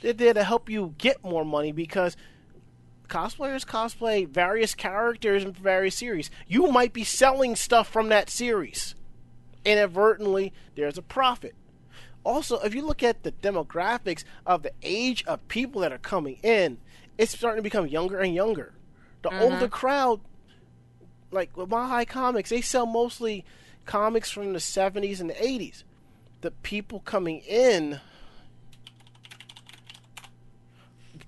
they're there to help you get more money because cosplayers cosplay various characters in various series. You might be selling stuff from that series. Inadvertently, there's a profit. Also, if you look at the demographics of the age of people that are coming in, it's starting to become younger and younger. The uh-huh. older crowd, like with Mile High Comics, they sell mostly comics from the seventies and the eighties. The people coming in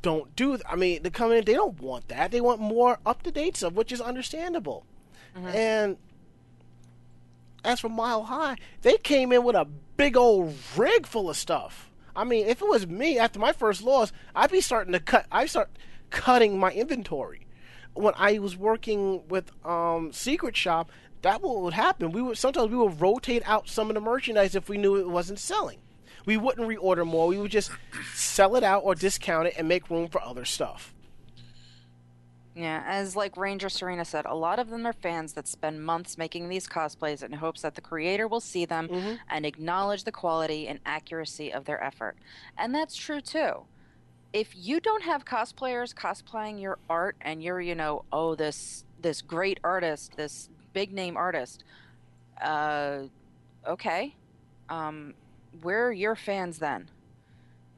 don't do th- I mean, they come in, they don't want that. They want more up-to-date stuff, which is understandable. Uh-huh. And as for Mile High, they came in with a big old rig full of stuff. I mean, if it was me, after my first loss, I'd be starting to cut. I start cutting my inventory. When I was working with um, Secret Shop, that would happen. We would sometimes we would rotate out some of the merchandise if we knew it wasn't selling. We wouldn't reorder more. We would just sell it out or discount it and make room for other stuff. Yeah, as like Ranger Serena said, a lot of them are fans that spend months making these cosplays in hopes that the creator will see them mm-hmm. and acknowledge the quality and accuracy of their effort. And that's true, too. If you don't have cosplayers cosplaying your art and you're, you know, oh, this this great artist, this big-name artist, uh, okay, um, where are your fans then?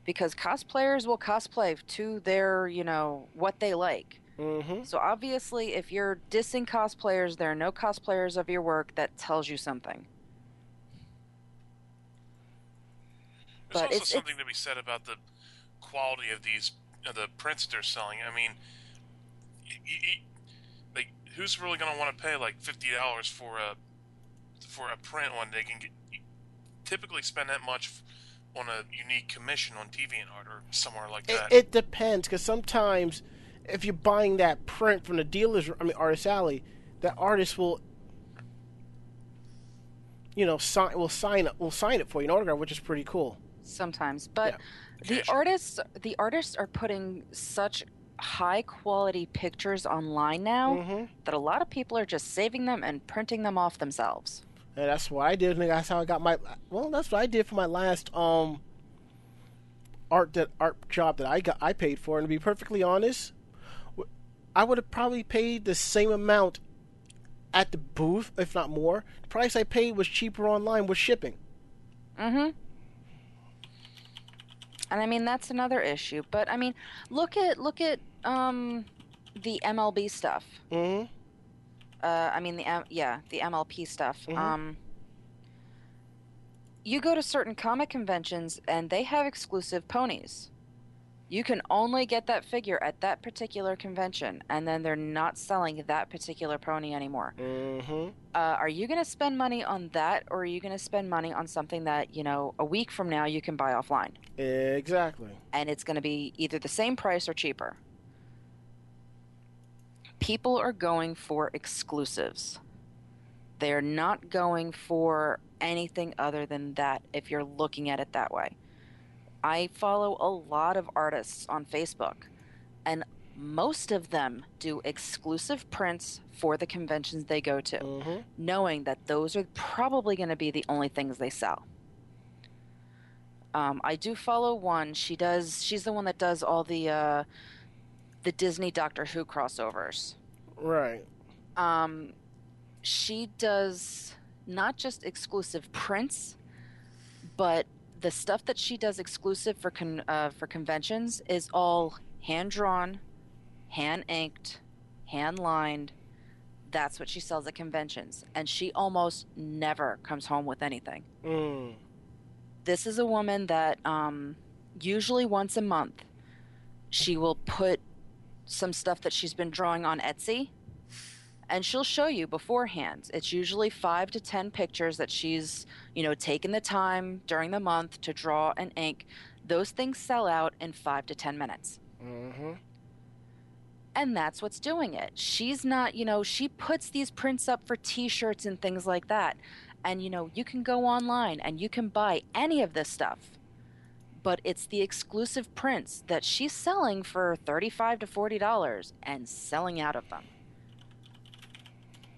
Because cosplayers will cosplay to their, you know, what they like. Mm-hmm. So obviously, if you're dissing cosplayers, there are no cosplayers of your work. That tells you something. There's but also it's, something it's... to be said about the quality of these, of the prints they're selling. I mean, it, it, like, who's really going to want to pay like fifty dollars for a for a print when they can get, typically spend that much on a unique commission on DeviantArt or somewhere like that? It, it depends, because sometimes. If you're buying that print from the dealer's, I mean, Artist Alley, that artist will, you know, sign will sign up will sign it for you an autograph, which is pretty cool. Sometimes, but yeah. the artists the artists are putting such high quality pictures online now mm-hmm. that a lot of people are just saving them and printing them off themselves. And that's what I did, and that's how I got my. Well, that's what I did for my last um art that art job that I got I paid for, and to be perfectly honest. I would have probably paid the same amount at the booth, if not more. The price I paid was cheaper online with shipping. Mm-hmm. And I mean that's another issue. But I mean, look at look at um, the M L B stuff. Mm-hmm. Uh, I mean the M- yeah the M L P stuff. Mm-hmm. Um, you go to certain comic conventions and they have exclusive ponies. You can only get that figure at that particular convention, and then they're not selling that particular pony anymore. Mm-hmm. Uh, are you going to spend money on that, or are you going to spend money on something that, you know, a week from now you can buy offline? Exactly. And it's going to be either the same price or cheaper. People are going for exclusives. They're not going for anything other than that if you're looking at it that way. I follow a lot of artists on Facebook, and most of them do exclusive prints for the conventions they go to, mm-hmm. knowing that those are probably going to be the only things they sell. Um, I do follow one. She does. She's the one that does all the uh, the Disney Doctor Who crossovers. Right. Um, she does not just exclusive prints, but the stuff that she does exclusive for con- uh, for conventions is all hand-drawn, hand-inked, hand-lined. That's what she sells at conventions. And she almost never comes home with anything. Mm. This is a woman that um, usually once a month, she will put some stuff that she's been drawing on Etsy, and she'll show you beforehand. It's usually five to ten pictures that she's, you know, taken the time during the month to draw and ink. Those things sell out in five to ten minutes. Mm-hmm. And that's what's doing it. She's not, you know, she puts these prints up for T-shirts and things like that. And, you know, you can go online and you can buy any of this stuff. But it's the exclusive prints that she's selling for thirty-five to forty dollars and selling out of them.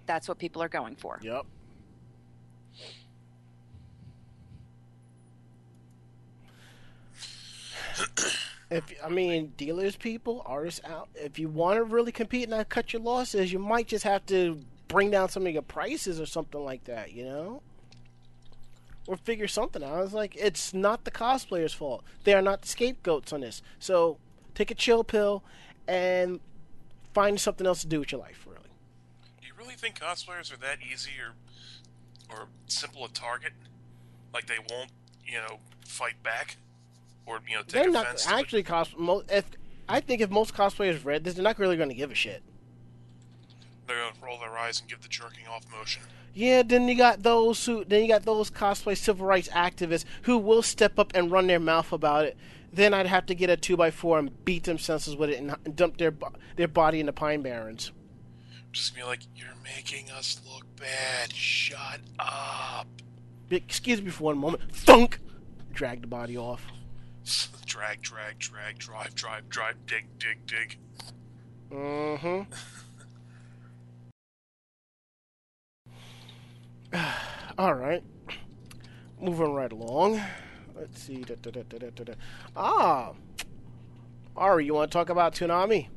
That's what people are going for. Yep. If I mean, dealers, people, artists out, if you want to really compete and not cut your losses, you might just have to bring down some of your prices or something like that, you know? Or figure something out. It's like, it's not the cosplayers' fault. They are not the scapegoats on this. So take a chill pill and find something else to do with your life, really. Really think cosplayers are that easy or or simple a target? Like they won't, you know, fight back or, you know, take they're offense. Not, to actually, cos- most, if, I think if most cosplayers read this, they're not really going to give a shit. They're going to roll their eyes and give the jerking off motion. Yeah, then you got those who then you got those cosplay civil rights activists who will step up and run their mouth about it. Then I'd have to get a two by four and beat them senseless with it and, and dump their their body in the Pine Barrens. Just be like, you're making us look bad. Shut up. Excuse me for one moment. Thunk! Drag the body off. Drag, drag, drag, drive, drive, drive, dig, dig, dig. Mm-hmm. All right. Moving right along. Let's see. Da, da, da, da, da, da. Ah. Ari, you want to talk about Toonami?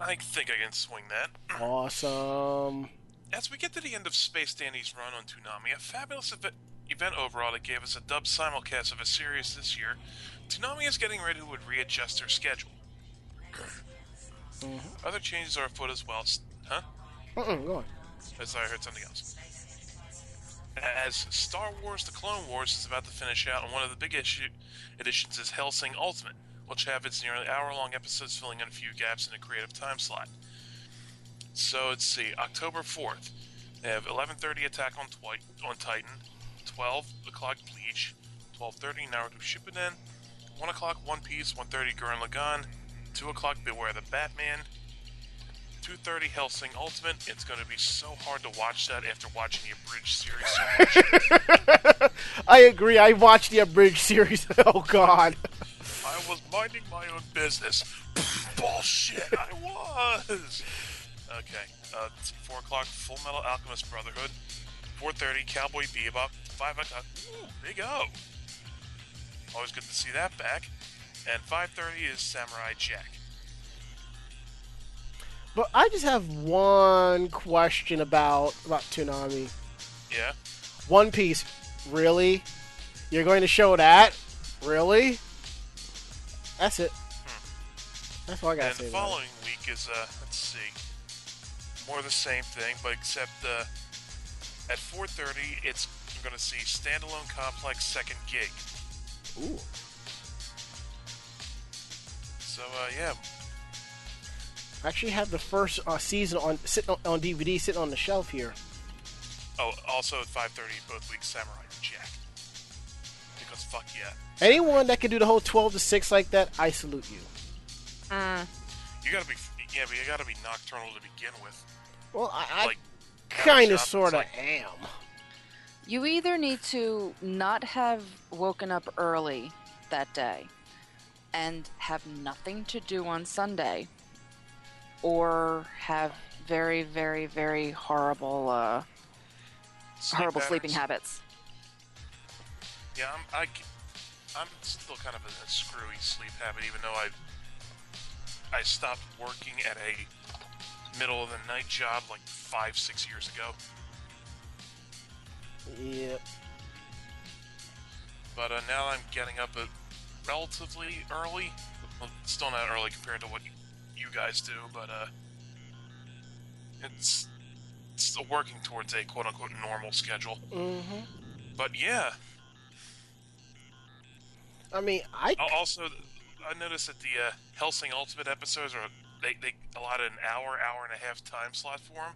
I think I can swing that. Awesome. As we get to the end of Space Dandy's run on Toonami, a fabulous ev- event overall that gave us a dubbed simulcast of a series this year, Toonami is getting ready to readjust their schedule. Mm-hmm. Other changes are afoot as well. Huh? Mm-mm, go on. As I heard something else. As Star Wars The Clone Wars is about to finish out, and one of the big issue- editions is Hellsing Ultimate, which have its nearly hour-long episodes filling in a few gaps in the creative time slot. So, let's see. October fourth, they have eleven thirty Attack on, Twi- on Titan, twelve o'clock Bleach, twelve thirty Naruto Shippuden, one o'clock One Piece, one thirty Gurren Lagann, two o'clock Beware the Batman, two thirty Hellsing Ultimate. It's going to be so hard to watch that after watching the abridged series so much. I agree. I watched the abridged series. Oh, God. I was minding my own business. Bullshit, I was! Okay, uh, it's four o'clock, Full Metal Alchemist Brotherhood. four thirty, Cowboy Bebop. five o'clock, ooh, Big O. Always good to see that back. And five thirty is Samurai Jack. But I just have one question about, about Toonami. Yeah? One Piece. Really? You're going to show that? Really? That's it. Hmm. That's all I gotta and say. And the following that. week is, uh, let's see, more of the same thing, but except uh, at four thirty, it's I'm gonna see Standalone Complex Second Gig. Ooh. So uh, yeah. I actually have the first uh, season on sitting on, on D V D, sitting on the shelf here. Oh, also at five thirty both weeks, Samurai Jack. Because fuck yeah. Anyone that can do the whole twelve to six like that, I salute you. Mm. You gotta be, yeah, but you gotta be nocturnal to begin with. Well, I, like, I kind of, sort of like, am. You either need to not have woken up early that day and have nothing to do on Sunday, or have very, very, very horrible, uh, Sleep horrible patterns. sleeping habits. Yeah, I'm, I. I'm still kind of in a screwy sleep habit, even though I I stopped working at a middle of the night job like five, six years ago. Yep. But uh, now I'm getting up at relatively early. Well, still not early compared to what you, you guys do, but uh, it's still working towards a quote-unquote normal schedule. Mm-hmm. But yeah. I mean, I... Also, I noticed that the uh, Hellsing Ultimate episodes are they they allotted an hour, hour and a half time slot for them?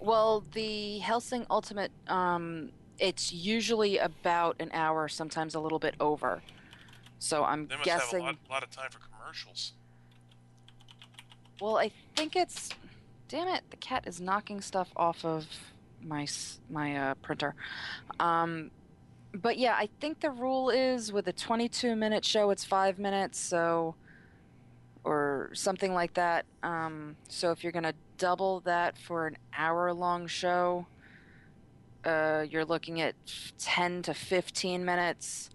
Well, the Hellsing Ultimate, um, it's usually about an hour, sometimes a little bit over. So I'm guessing... They must guessing... have a lot, lot of time for commercials. Well, I think it's... Damn it, the cat is knocking stuff off of my, my uh, printer. Um, but yeah, I think the rule is with a twenty-two minute show, it's five minutes, so... or something like that. Um, so if you're going to double that for an hour-long show, uh, you're looking at ten to fifteen minutes.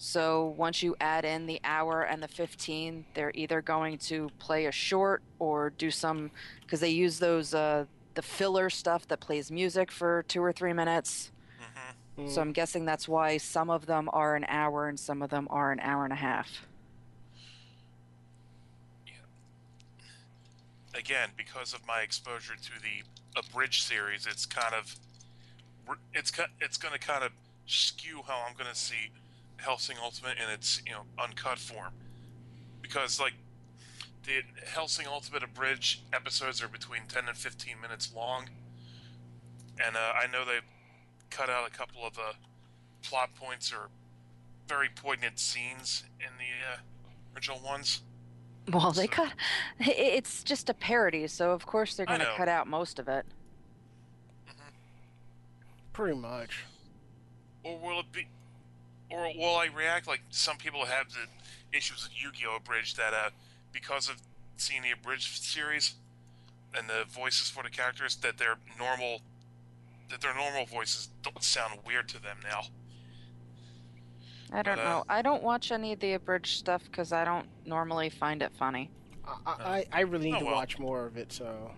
So once you add in the hour and the fifteen, they're either going to play a short or do some, because they use those uh, the filler stuff that plays music for two or three minutes. Mm-hmm. Mm. So I'm guessing that's why some of them are an hour and some of them are an hour and a half. Again, because of my exposure to the abridged series, it's kind of it's it's going to kind of skew how I'm going to see Hellsing Ultimate in its you know uncut form, because like the Hellsing Ultimate abridged episodes are between ten and fifteen minutes long, and uh, I know they cut out a couple of uh, plot points or very poignant scenes in the uh, original ones. Well, they so, cut. It's just a parody, so of course they're going to cut out most of it. Mm-hmm. Pretty much. Or will it be? Or will I react like some people have the issues with Yu-Gi-Oh! Abridged that, uh, because of seeing the abridged series and the voices for the characters, that their normal, that their normal voices don't sound weird to them now. I don't but, uh, know. I don't watch any of the abridged stuff because I don't normally find it funny. I, I, I really need oh, to well. watch more of it, so...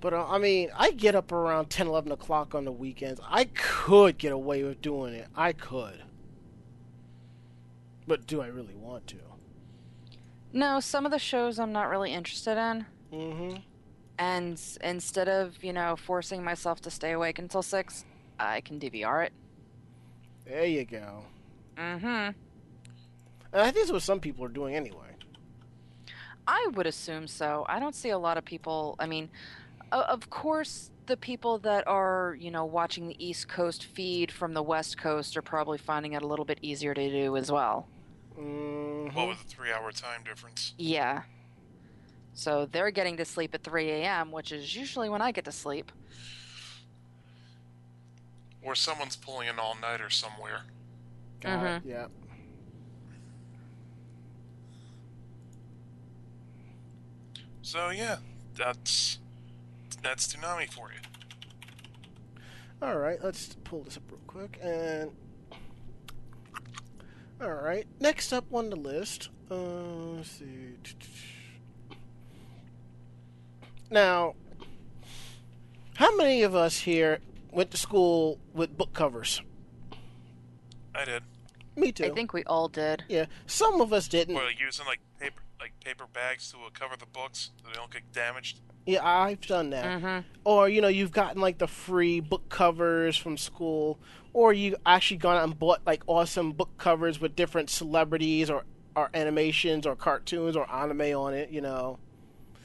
But, uh, I mean, I get up around ten, eleven o'clock on the weekends. I could get away with doing it. I could. But do I really want to? No, some of the shows I'm not really interested in. Mm-hmm. And instead of, you know, forcing myself to stay awake until six... I can D V R it. There you go. Mm-hmm. And I think that's what some people are doing anyway. I would assume so. I don't see a lot of people... I mean, of course, the people that are, you know, watching the East Coast feed from the West Coast are probably finding it a little bit easier to do as well. Mm-hmm. Well, with a three-hour time difference. Yeah. So they're getting to sleep at three a m, which is usually when I get to sleep. Or someone's pulling an all-nighter somewhere. Got mm-hmm. it, yeah. So, yeah, that's that's Toonami for you. All right, let's pull this up real quick. And all right, next up on the list. Uh, let's see. Now, how many of us here... went to school with book covers? I did. Me too. I think we all did. Yeah, some of us didn't. Were using like paper, like paper bags to cover the books so they don't get damaged. Yeah, I've done that. Mm-hmm. Or you know, you've gotten like the free book covers from school, or you actually gone out and bought like awesome book covers with different celebrities or or animations or cartoons or anime on it. You know.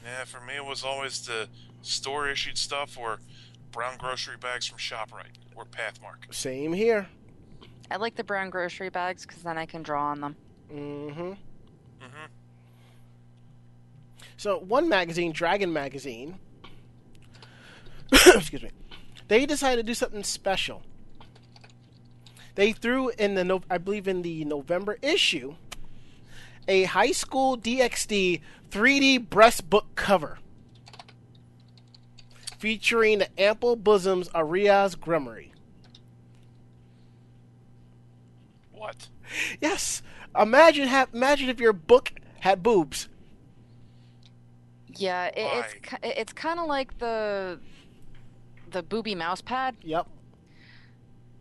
Yeah, for me it was always the store issued stuff or brown grocery bags from ShopRite or Pathmark. Same here. I like the brown grocery bags because then I can draw on them. Mm-hmm. Mm-hmm. So one magazine, Dragon Magazine, excuse me, they decided to do something special. They threw in the, no- I believe in the November issue, a high school D X D three D breast book cover. Featuring the ample bosoms of Riaz Grimmery. What? Yes. Imagine ha- imagine if your book had boobs. Yeah, it, it's it's kind of like the the booby mouse pad. Yep.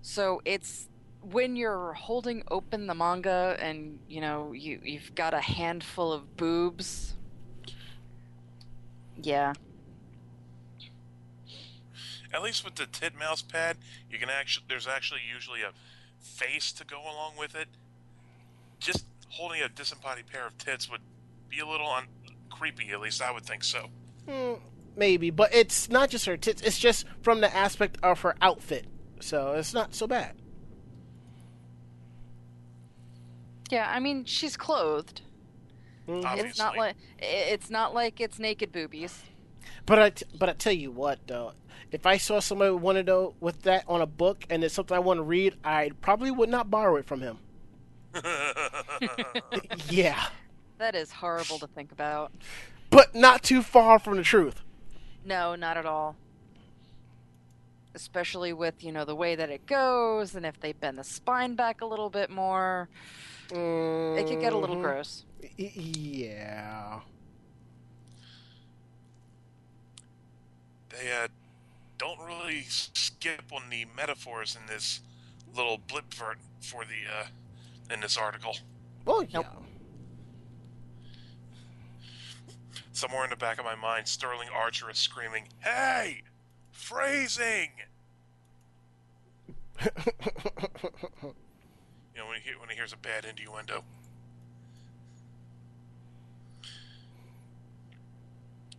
So it's when you're holding open the manga and you know you you've got a handful of boobs. Yeah. At least with the tit mouse pad, you can actually there's actually usually a face to go along with it. Just holding a disembodied pair of tits would be a little un- creepy, at least I would think so. Mm, maybe, but it's not just her tits, it's just from the aspect of her outfit, so it's not so bad. Yeah, I mean, she's clothed. Obviously. It's not like it's not like it's naked boobies. But I, t- but I tell you what, though, if I saw somebody with one of those, with that on a book and it's something I want to read, I probably would not borrow it from him. Yeah. That is horrible to think about. But not too far from the truth. No, not at all. Especially with, you know, the way that it goes, and if they bend the spine back a little bit more, mm-hmm. it can get a little gross. Yeah. They uh, don't really skip on the metaphors in this little blip for, for the uh, in this article. Oh yeah. Nope. Somewhere in the back of my mind, Sterling Archer is screaming, "Hey, phrasing!" You know, when he when he hears a bad innuendo.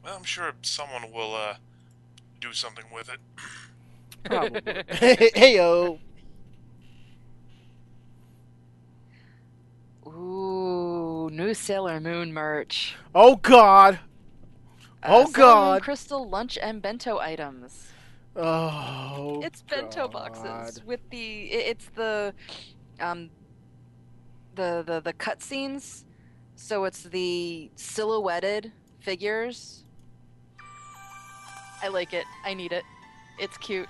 Well, I'm sure someone will. Uh, do something with it. Probably. Hey-yo! Ooh, new Sailor Moon merch. Oh, God! Oh, uh, God! Sailor Moon Crystal lunch and bento items. Oh, It's bento God. boxes with the... It, it's the... Um... The, the, the cutscenes. So it's the silhouetted figures... I like it. I need it. It's cute.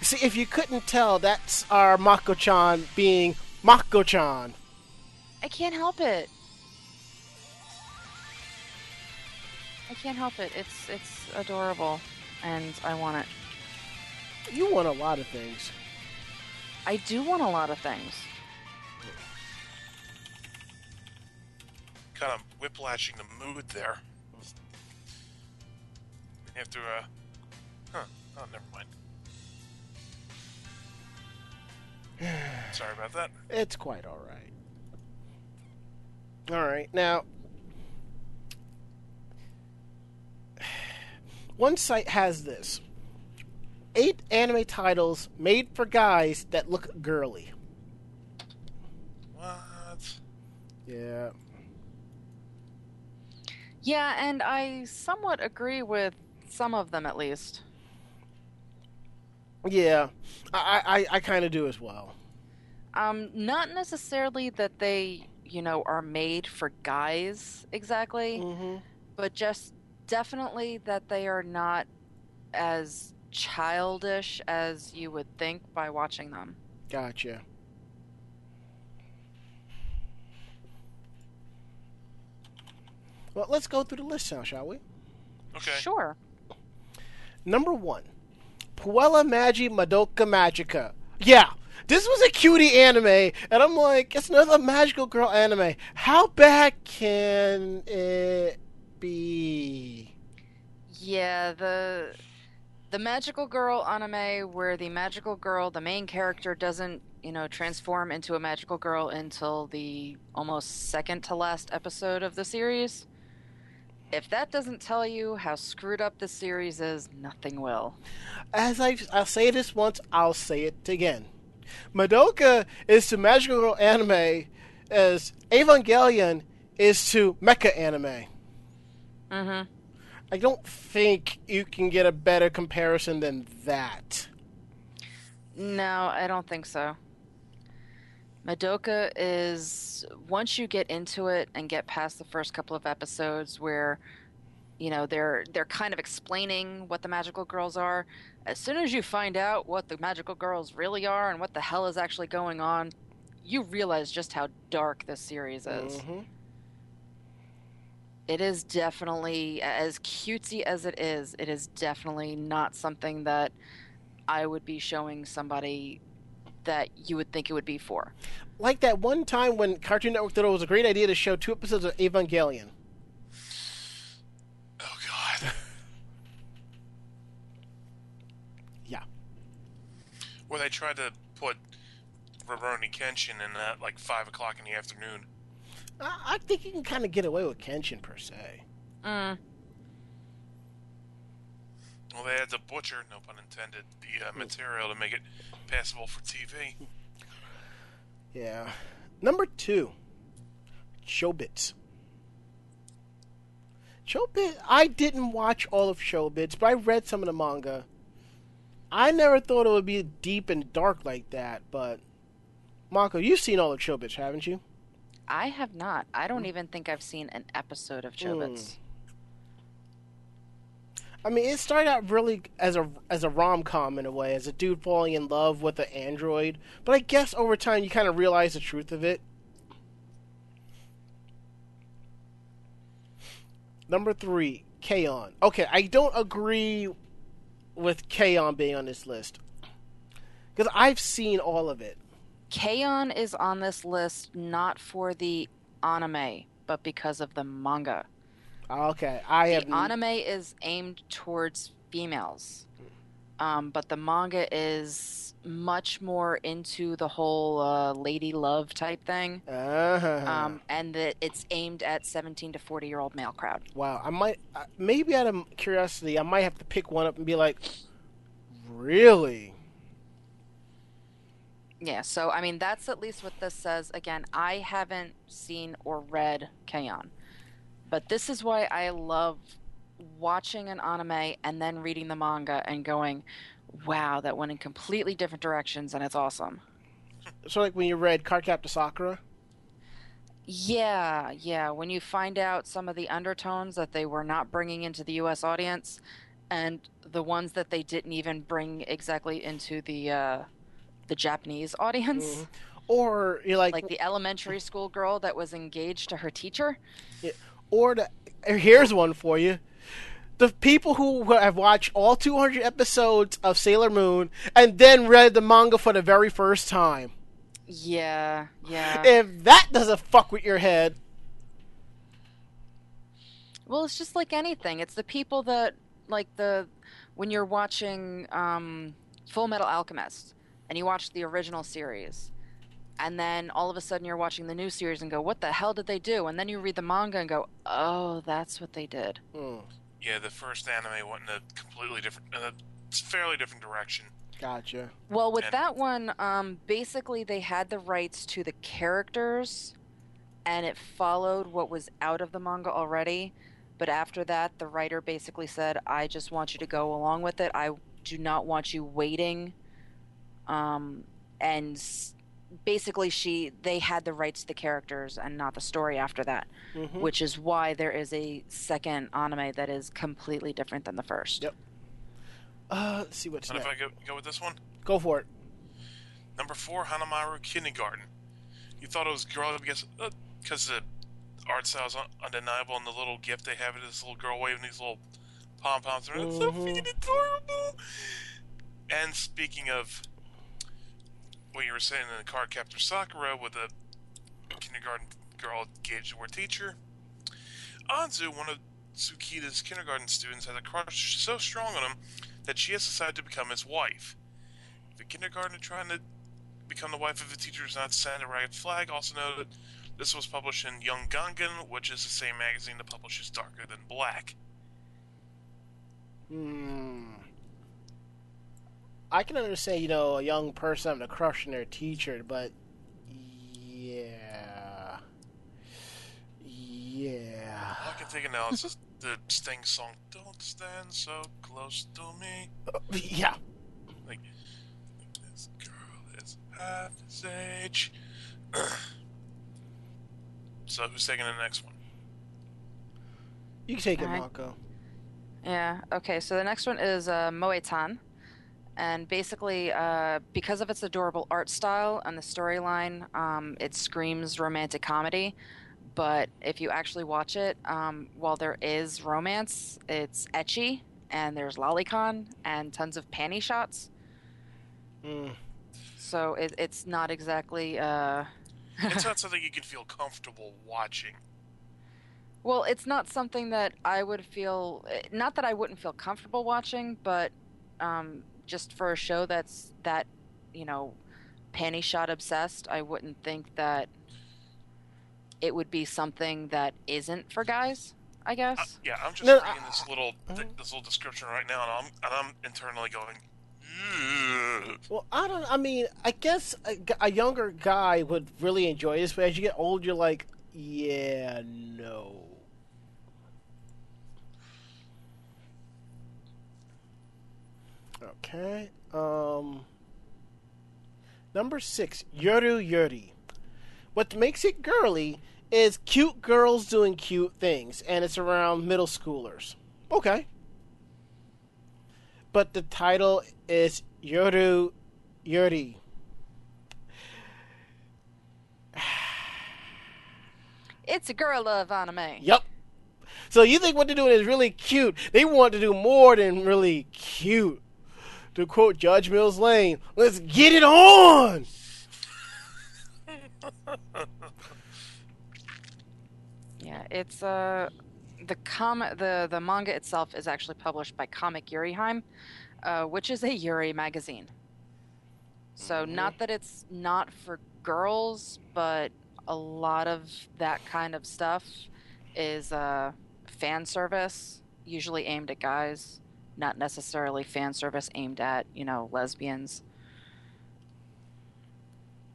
See, if you couldn't tell, that's our Mako-chan being Mako-chan. I can't help it. I can't help it. It's it's adorable, and I want it. You want a lot of things. I do want a lot of things. Kind of whiplashing the mood there. After uh, huh? Oh, never mind. Sorry about that. It's quite all right. All right, now one site has this: eight anime titles made for guys that look girly. What? Yeah. Yeah, and I somewhat agree with. Some of them, at least. Yeah, I I, I kind of do as well. Um, not necessarily that they, you know, are made for guys exactly, mm-hmm. but just definitely that they are not as childish as you would think by watching them. Gotcha. Well, let's go through the list now, shall we? Okay. Sure. Number one, Puella Magi Madoka Magica. Yeah, this was a cutie anime, and I'm like, it's another magical girl anime. How bad can it be? Yeah, the the magical girl anime where the magical girl, the main character, doesn't, you know, transform into a magical girl until the almost second to last episode of the series. If that doesn't tell you how screwed up the series is, nothing will. As I, I'll say this once, I'll say it again. Madoka is to magical girl anime as Evangelion is to mecha anime. Mm-hmm. I don't think you can get a better comparison than that. No, I don't think so. Madoka is, once you get into it and get past the first couple of episodes where, you know, they're they're kind of explaining what the magical girls are, as soon as you find out what the magical girls really are and what the hell is actually going on, you realize just how dark this series is. Mm-hmm. It is definitely, as cutesy as it is, it is definitely not something that I would be showing somebody that you would think it would be for. Like that one time when Cartoon Network thought it was a great idea to show two episodes of Evangelion. Oh, God. Yeah. Where they tried to put Rurouni Kenshin and at like five o'clock in the afternoon. I, I think you can kind of get away with Kenshin per se. Hmm. Well, they had to butcher, no pun intended, the uh, material to make it passable for T V. Yeah. Number two, Showbiz. Showbiz, I didn't watch all of Showbiz, but I read some of the manga. I never thought it would be deep and dark like that, but... Mako, you've seen all of Showbiz, haven't you? I have not. I don't even think I've seen an episode of Showbiz. Mm. I mean, it started out really as a as a rom-com in a way, as a dude falling in love with an android. But I guess over time you kind of realize the truth of it. Number three, K-On! Okay, I don't agree with K-On! Being on this list, because I've seen all of it. K-On! Is on this list not for the anime, but because of the manga. Okay, I have... The anime is aimed towards females, um, but the manga is much more into the whole uh, lady love type thing, uh-huh. um, and that it's aimed at seventeen to forty-year-old male crowd. Wow, I might, uh, maybe out of curiosity, I might have to pick one up and be like, really? Yeah, so, I mean, that's at least what this says. Again, I haven't seen or read K-On!. But this is why I love watching an anime and then reading the manga and going, wow, that went in completely different directions and it's awesome. So like when you read Cardcaptor Sakura? Yeah, yeah. When you find out some of the undertones that they were not bringing into the U S audience and the ones that they didn't even bring exactly into the uh, the Japanese audience. Mm-hmm. Or you're like... Like the elementary school girl that was engaged to her teacher? Yeah. Or the, here's one for you. The people who have watched all two hundred episodes of Sailor Moon and then read the manga for the very first time. Yeah, yeah. If that doesn't fuck with your head. Well, it's just like anything. It's the people that, like the, when you're watching um, Full Metal Alchemist and you watch the original series. And then all of a sudden you're watching the new series and go, what the hell did they do? And then you read the manga and go, oh, that's what they did. Mm. Yeah, the first anime went in a completely different, in a fairly different direction. Gotcha. Well, with and- that one, um, basically they had the rights to the characters and it followed what was out of the manga already. But after that, the writer basically said, I just want you to go along with it. I do not want you waiting. Um, and... Basically, she they had the rights to the characters and not the story after that, mm-hmm. which is why there is a second anime that is completely different than the first. Yep. Uh, let's see what's next. And if I go, go with this one? Go for it. Number four, Hanamaru Kindergarten. You thought it was girl, I guess, because uh, the art style is un- undeniable, and the little gift they have is this little girl waving these little pom-poms around. Mm-hmm. It's so fucking adorable! And speaking of... What you were saying in the Cardcaptor Sakura with a kindergarten girl engaged to her teacher. Anzu, one of Tsukita's kindergarten students, has a crush so strong on him that she has decided to become his wife. The kindergartner trying to become the wife of the teacher is not sent a red flag. Also note that this was published in Young Gangan, which is the same magazine that publishes Darker Than Black. Hmm... I can understand, you know, a young person having a crush on their teacher, but yeah, yeah. All I can think of now is the Sting song, "Don't Stand So Close to Me." Uh, yeah. Like, this girl is half his age. So who's taking the next one? You can take All it, right. Marco. Yeah. Okay. So the next one is uh, Moe-chan. And basically, uh, because of its adorable art style and the storyline, um, it screams romantic comedy. But if you actually watch it, um, while there is romance, it's ecchi, and there's lolicon, and tons of panty shots. Mm. So it, it's not exactly... Uh... It's not something you can feel comfortable watching. Well, it's not something that I would feel... Not that I wouldn't feel comfortable watching, but... Um, just for a show that's that, you know, panty shot obsessed, I wouldn't think that it would be something that isn't for guys, I guess. Uh, yeah, I'm just no, reading this little uh, th this little description right now, and I'm and I'm internally going. Ugh. Well, I don't. I mean, I guess a, a younger guy would really enjoy this, but as you get old, you're like, yeah, no. Okay. Um. Number six, Yoru Yuri. What makes it girly is cute girls doing cute things, and it's around middle schoolers. Okay. But the title is Yoru Yuri. It's a girl love anime. Yep. So you think what they're doing is really cute. They want to do more than really cute. To quote Judge Mills Lane, let's get it on! Yeah, it's, uh, the, com the, the manga itself is actually published by Comic Yuriheim, uh, which is a Yuri magazine. So not that it's not for girls, but a lot of that kind of stuff is uh, fan service, usually aimed at guys. Not necessarily fan service aimed at, you know, lesbians.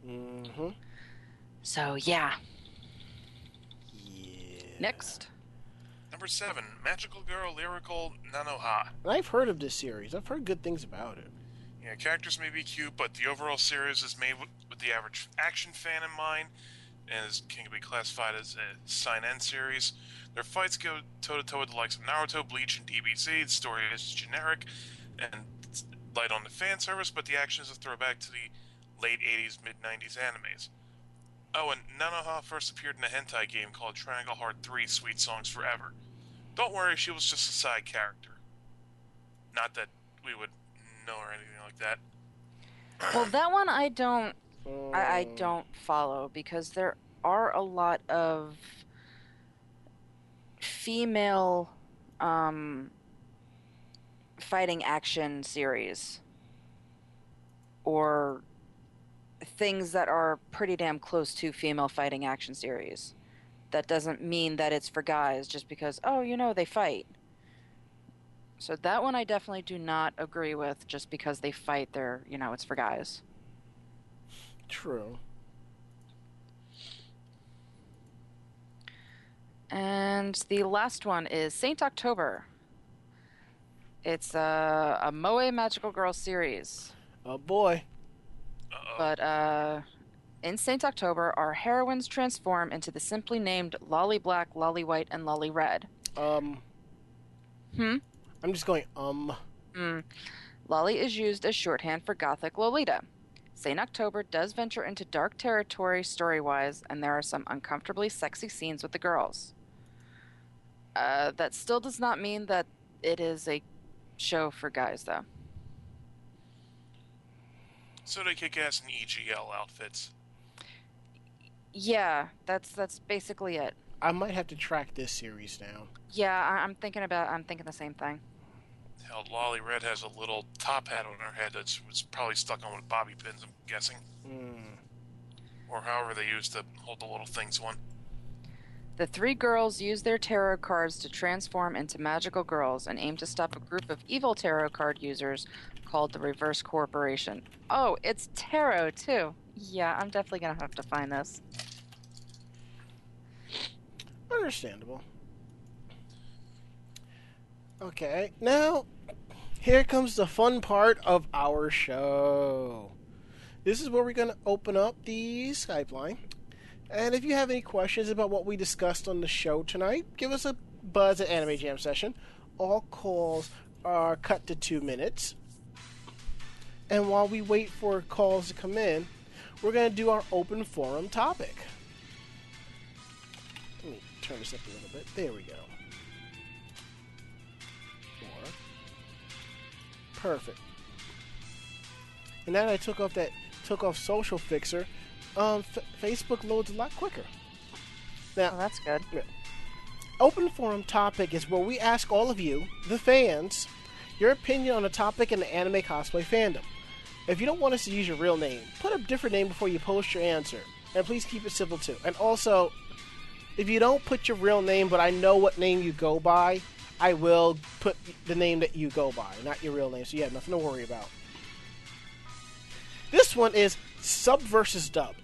Mm-hmm. So, yeah. Yeah. Next. Number seven, Magical Girl Lyrical Nanoha. I've heard of this series. I've heard good things about it. Yeah, characters may be cute, but the overall series is made with, with the average action fan in mind, and is, can be classified as a seinen series. Their fights go toe-to-toe with the likes of Naruto, Bleach, and D B Z. The story is generic and light on the fan service, but the action is a throwback to the late eighties, mid nineties animes. Oh, and Nanoha first appeared in a hentai game called Triangle Heart three Sweet Songs Forever. Don't worry, she was just a side character. Not that we would know or anything like that. Well, that one I don't... I, I don't follow, because there are a lot of... female um, fighting action series or things that are pretty damn close to female fighting action series. That doesn't mean that it's for guys just because, oh, you know, they fight. So that one I definitely do not agree with just because they fight, they're, you know, it's for guys. True. And the last one is Saint October. It's a, a Moe Magical Girl series. Oh, boy. Uh-oh. But uh, in Saint October, our heroines transform into the simply named Lolly Black, Lolly White, and Lolly Red. Um. Hmm? I'm just going, um. Mm. Lolly is used as shorthand for Gothic Lolita. Saint October does venture into dark territory story-wise, and there are some uncomfortably sexy scenes with the girls. Uh, that still does not mean that it is a show for guys, though. So they kick ass in E G L outfits. Yeah, that's that's basically it. I might have to track this series down. Yeah, I, I'm thinking about. I'm thinking the same thing. Hell, Lolly Red has a little top hat on her head that's was probably stuck on with bobby pins. I'm guessing, mm. or however they use to hold the little things on. The three girls use their tarot cards to transform into magical girls and aim to stop a group of evil tarot card users called the Reverse Corporation. Oh, it's tarot, too. Yeah, I'm definitely going to have to find this. Understandable. Okay, now, here comes the fun part of our show. This is where we're going to open up the Skype line. And if you have any questions about what we discussed on the show tonight, give us a buzz at Anime Jam Session. All calls are cut to two minutes. And while we wait for calls to come in, we're going to do our open forum topic. Let me turn this up a little bit. There we go. Four. Perfect. And now that I took off that took off Social Fixer, Um, F Facebook loads a lot quicker. Now, oh, that's good. Open forum topic is where we ask all of you, the fans, your opinion on a topic in the anime cosplay fandom. If you don't want us to use your real name, put a different name before you post your answer. And please keep it simple, too. And also, if you don't put your real name, but I know what name you go by, I will put the name that you go by, not your real name, so you have nothing to worry about. This one is sub versus dub.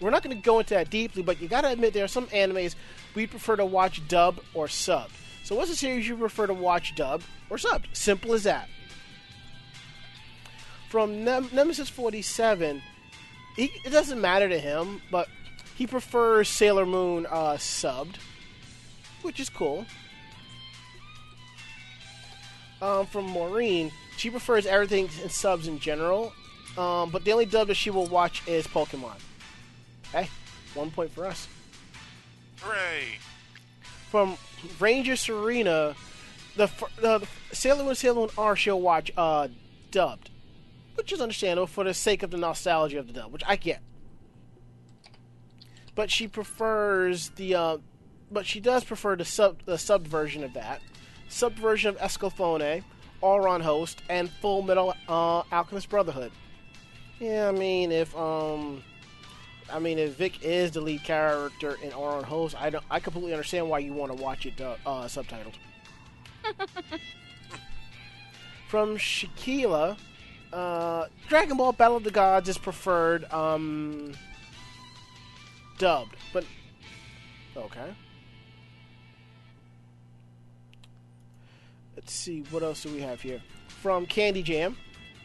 We're not going to go into that deeply, but you got to admit there are some animes we prefer to watch dub or subbed. So what's a series you prefer to watch dub or subbed? Simple as that. From Nem- Nemesis forty-seven, he, it doesn't matter to him, but he prefers Sailor Moon uh, subbed, which is cool. Um, from Maureen, she prefers everything in subs in general, um, but the only dub that she will watch is Pokemon. Hey, one point for us. Hooray! From Ranger Serena, the, the, the Sailor Moon Sailor Moon R she'll watch uh, dubbed, which is understandable for the sake of the nostalgia of the dub, which I get. But she prefers the, uh, but she does prefer the sub the sub version of that. Subversion of Escafone, Auron Host, and Full Metal uh, Alchemist Brotherhood. Yeah, I mean, if um, I mean, if Vic is the lead character in Auron Host, I don't, I completely understand why you want to watch it uh, uh, subtitled. From Shaquila, uh, Dragon Ball Battle of the Gods is preferred um, dubbed, but okay. Let's see, what else do we have here? From Candy Jam,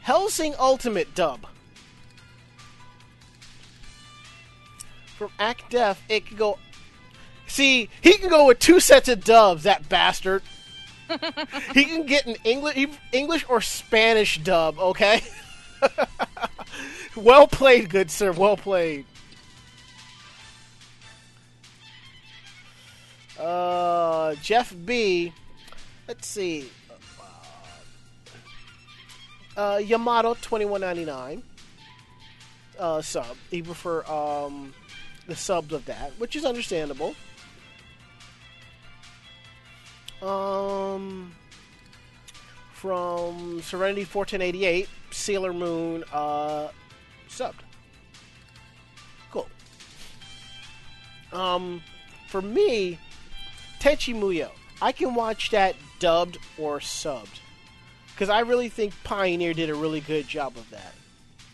Hellsing Ultimate dub. From Act Def, it could go... See, he can go with two sets of dubs, that bastard. He can get an English, English or Spanish dub, okay? Well played, good sir, well played. Uh, Jeff B... Let's see. Uh, Yamato twenty-one ninety-nine uh, sub. He prefer um, the subs of that, which is understandable. Um, from Serenity fourteen eighty-eight, Sailor Moon uh, subbed. Cool. Um, for me, Tenchi Muyo. I can watch that dubbed or subbed, because I really think Pioneer did a really good job of that.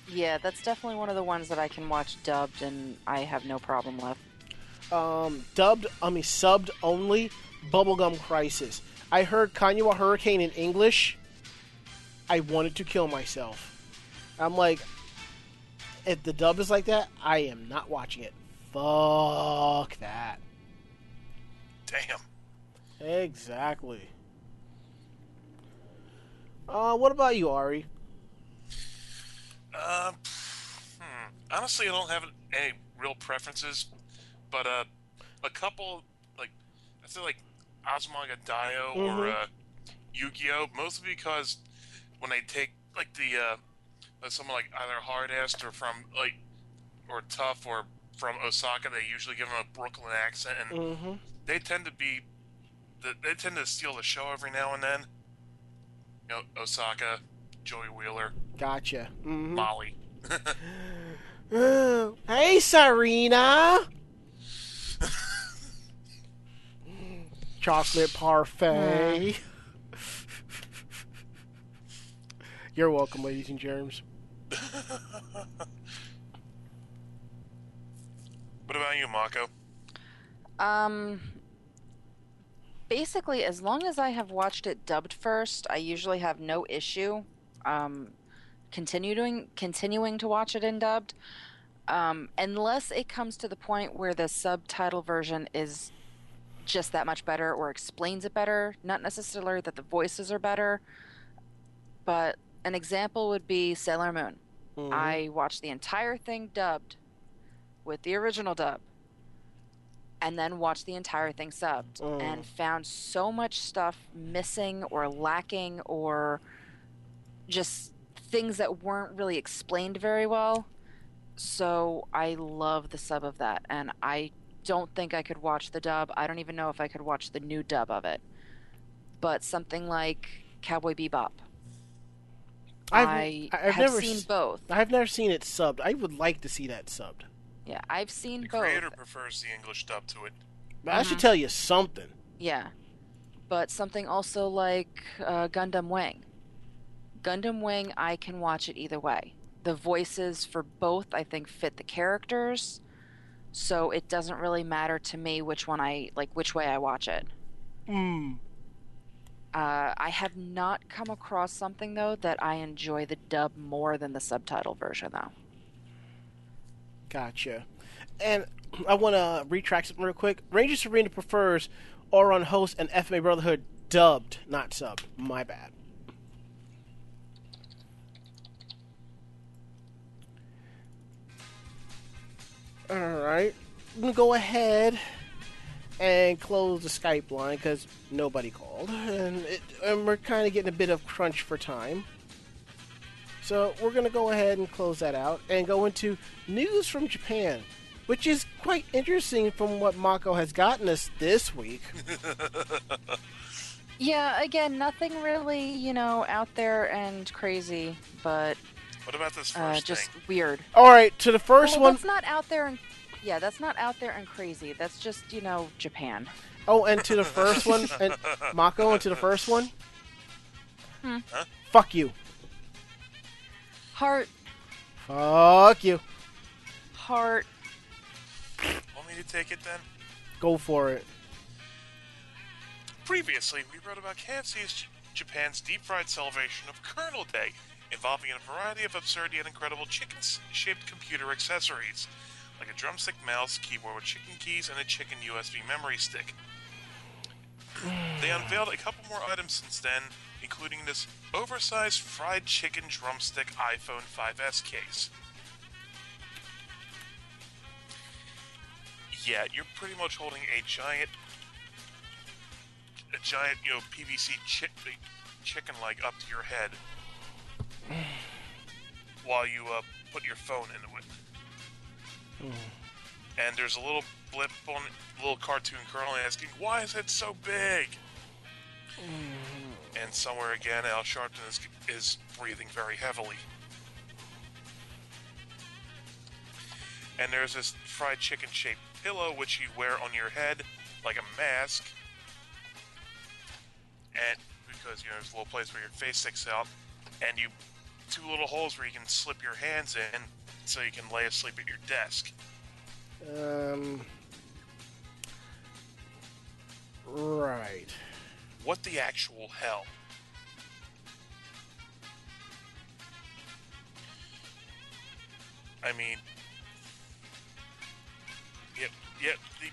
Yeah, that's definitely one of the ones that I can watch dubbed, and I have no problem with. Um, dubbed, I mean subbed only, Bubblegum Crisis. I heard Kanyuwa Hurricane in English. I wanted to kill myself. I'm like, if the dub is like that, I am not watching it. Fuck that. Damn. Exactly. Uh, what about you, Ari? Uh, hmm. Honestly, I don't have any real preferences, but uh, a couple, like, I say, like, Azumanga Daioh mm-hmm. or uh, Yu-Gi-Oh, mostly because when they take, like, the, uh, someone like either hard-assed or from, like, or tough or from Osaka, they usually give them a Brooklyn accent, and mm-hmm. they tend to be They tend to steal the show every now and then. You know, Osaka, Joey Wheeler. Gotcha. Mm-hmm. Molly. Hey, Serena. Chocolate parfait. You're welcome, ladies and germs. What about you, Mako? Um... Basically, as long as I have watched it dubbed first, I usually have no issue um, continuing continuing to watch it in dubbed, um, unless it comes to the point where the subtitle version is just that much better or explains it better. Not necessarily that the voices are better, but an example would be Sailor Moon. Mm-hmm. I watched the entire thing dubbed with the original dub, and then watched the entire thing subbed, mm. and found so much stuff missing or lacking or just things that weren't really explained very well. So I love the sub of that, and I don't think I could watch the dub. I don't even know if I could watch the new dub of it. But something like Cowboy Bebop. I've, I've never seen both. I've never seen it subbed. I would like to see that subbed. Yeah, I've seen both. The creator prefers the English dub to it. But mm-hmm. I should tell you something. Yeah, but something also like uh, Gundam Wing. Gundam Wing, I can watch it either way. The voices for both, I think, fit the characters, so it doesn't really matter to me which one I like, which way I watch it. Mm. Uh, I have not come across something though that I enjoy the dub more than the subtitle version, though. Gotcha. And I want to retract something real quick. Ranger Serena prefers Auron Host and F M A Brotherhood dubbed, not subbed. My bad. Alright, I'm going to go ahead and close the Skype line because nobody called. And, it, and we're kind of getting a bit of crunch for time. So we're going to go ahead and close that out and go into news from Japan, which is quite interesting from what Mako has gotten us this week. Yeah, again, nothing really, you know, out there and crazy, but... What about this first uh, just thing? Weird. All right, to the first well, one. That's not out there and yeah, that's not out there and crazy. That's just, you know, Japan. Oh, and to the first one, and Mako, and to the first one. Hmm. Huh? Fuck you. Heart. Fuck you. Heart. Want me to take it then? Go for it. Previously, we wrote about K F C's Japan's deep-fried celebration of Kernel Day, involving a variety of absurd yet incredible chicken-shaped computer accessories, like a drumstick mouse, keyboard with chicken keys, and a chicken U S B memory stick. They unveiled a couple more items since then, including this oversized fried chicken drumstick iPhone five S case. Yeah, you're pretty much holding a giant, a giant, you know, P V C chi- chicken leg up to your head, while you uh, put your phone into it. Mm. And there's a little blip on a little cartoon kernel asking, why is it so big? Mm. And somewhere again, Al Sharpton is, is breathing very heavily. And there's this fried chicken-shaped pillow which you wear on your head like a mask. And because, you know, there's a little place where your face sticks out. And you two little holes where you can slip your hands in so you can lay asleep at your desk. Um. Right. What the actual hell? I mean. Yep, yep. The,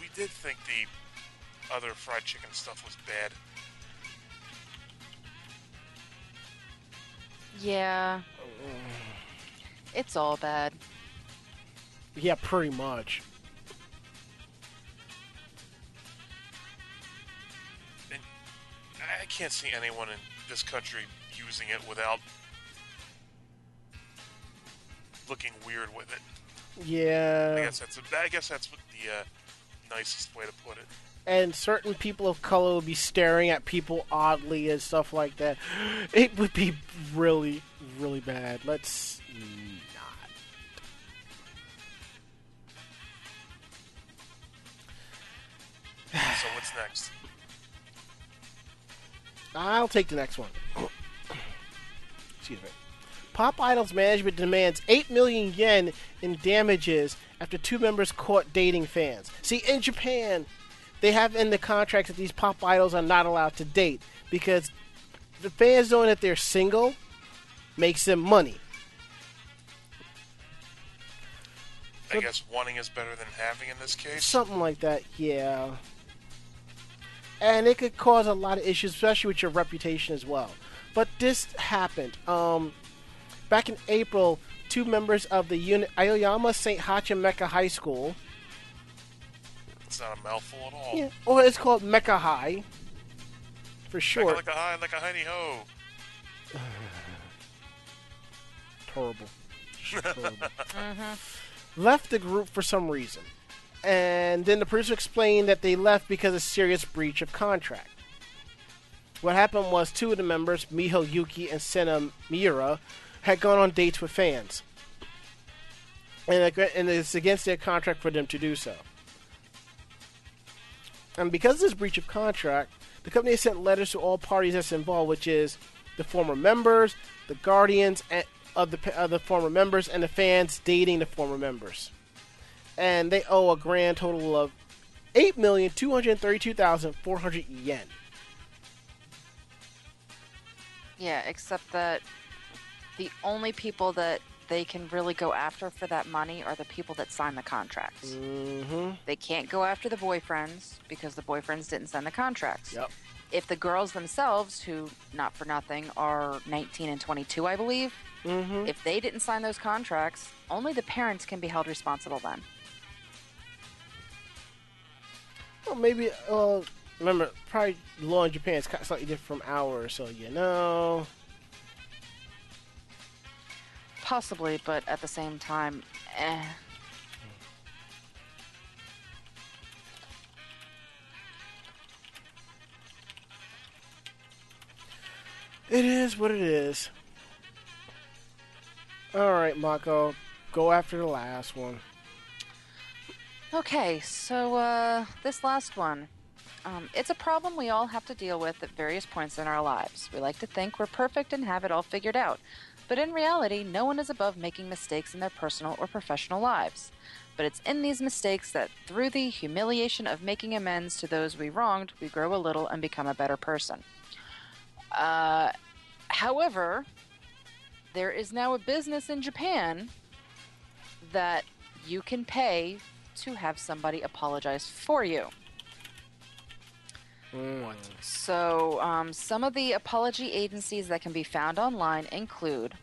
we did think the other fried chicken stuff was bad. Yeah. It's all bad. Yeah, pretty much. And I can't see anyone in this country using it without looking weird with it. Yeah. I guess that's, a, I guess that's what the uh, nicest way to put it. And certain people of color would be staring at people oddly and stuff like that. It would be really, really bad. Let's not. So what's next? I'll take the next one. Excuse me. Pop Idol's management demands eight million yen in damages after two members caught dating fans. See, in Japan... they have in the contracts that these pop idols are not allowed to date because the fans knowing that they're single makes them money. I so, guess wanting is better than having in this case? Something like that, yeah. And it could cause a lot of issues, especially with your reputation as well. But this happened. Um, back in April, two members of the unit, Aoyama Saint Hachimeka High School... It's not a mouthful at all. Yeah. Or it's called Mecha High. For sure. Like a high, like a hiney ho. Horrible. Horrible. Mm-hmm. Left the group for some reason. And then the producer explained that they left because of serious breach of contract. What happened was two of the members, Miho Yuki and Sena Miura, had gone on dates with fans. And it's against their contract for them to do so. And because of this breach of contract, the company has sent letters to all parties that's involved, which is the former members, the guardians of the, of the former members, and the fans dating the former members. And they owe a grand total of eight million two hundred thirty-two thousand four hundred yen. Yeah, except that the only people that they can really go after for that money are the people that sign the contracts. Mm-hmm. They can't go after the boyfriends because the boyfriends didn't sign the contracts. Yep. If the girls themselves, who, not for nothing, are nineteen and twenty-two, I believe, mm-hmm. if they didn't sign those contracts, only the parents can be held responsible then. Well, maybe, uh, remember, probably law in Japan is slightly different from ours, so you know... Possibly, but at the same time, eh. It is what it is. Alright, Mako, go after the last one. Okay, so uh, this last one. Um, it's a problem we all have to deal with at various points in our lives. We like to think we're perfect and have it all figured out. But in reality, no one is above making mistakes in their personal or professional lives. But it's in these mistakes that, through the humiliation of making amends to those we wronged, we grow a little and become a better person. Uh, however, there is now a business in Japan that you can pay to have somebody apologize for you. Mm. So, um, some of the apology agencies that can be found online include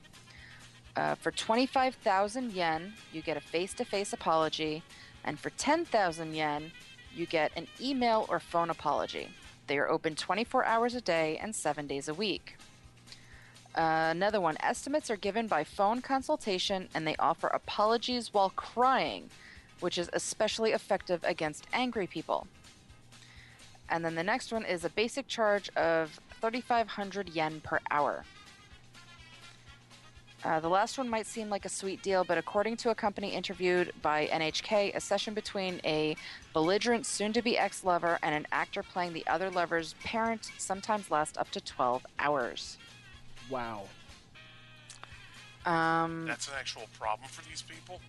uh, for twenty-five thousand yen, you get a face-to-face apology, and for ten thousand yen, you get an email or phone apology. They are open twenty-four hours a day and seven days a week. Uh, another one, estimates are given by phone consultation, and they offer apologies while crying, which is especially effective against angry people. And then the next one is a basic charge of thirty-five hundred yen per hour. Uh, the last one might seem like a sweet deal, but according to a company interviewed by N H K, a session between a belligerent soon-to-be ex-lover and an actor playing the other lover's parent sometimes lasts up to twelve hours. Wow. Um, That's an actual problem for these people?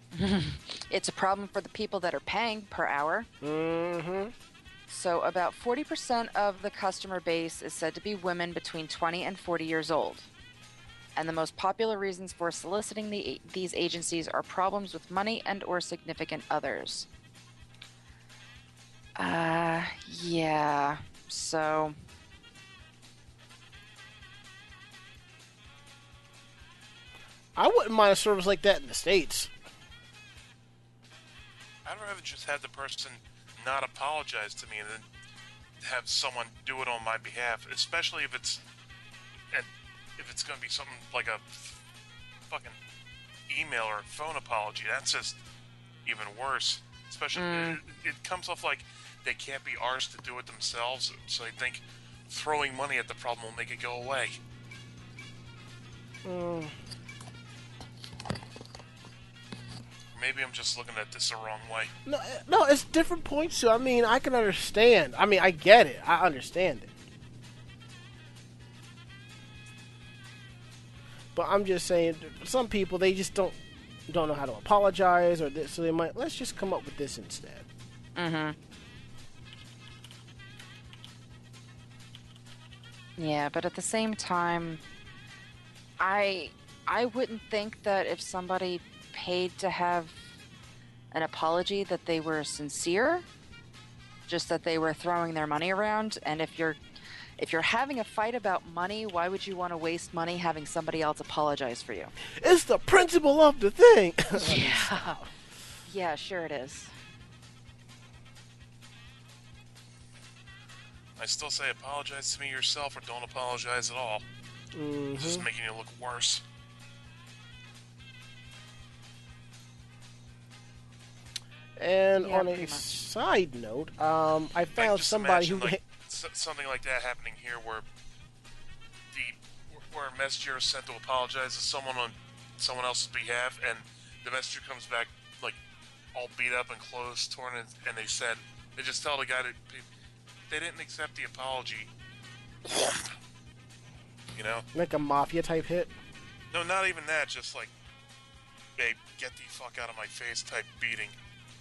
It's a problem for the people that are paying per hour. Mm-hmm. So about forty percent of the customer base is said to be women between twenty and forty years old. And the most popular reasons for soliciting the, these agencies are problems with money and or significant others. Uh, yeah, so... I wouldn't mind a service like that in the States. I'd rather just have the person... not apologize to me and then have someone do it on my behalf, especially if it's and if it's going to be something like a fucking email or phone apology. That's just even worse. Especially mm. it, it comes off like they can't be arsed to do it themselves, so they think throwing money at the problem will make it go away. Mm. Maybe I'm just looking at this the wrong way. No, no, it's different points, too. I mean, I can understand. I mean, I get it. I understand it. But I'm just saying, some people, they just don't don't know how to apologize, or this, so they might, let's just come up with this instead. Mm-hmm. Yeah, but at the same time, I I wouldn't think that if somebody... paid to have an apology that they were sincere, just that they were throwing their money around. And if you're if you're having a fight about money, why would you want to waste money having somebody else apologize for you? It's the principle of the thing. Yeah, yeah, sure it is. I still say apologize to me yourself, or don't apologize at all. Mm-hmm. This is making you look worse. And yeah, on a side note, um, I found I somebody imagine, who... Like, something like that happening here where where a messenger is sent to apologize to someone on someone else's behalf, and the messenger comes back like all beat up and clothes torn, and, and they said they just tell the guy that they didn't accept the apology. You know, like a mafia type hit. No, not even that. Just like, hey, get the fuck out of my face type beating.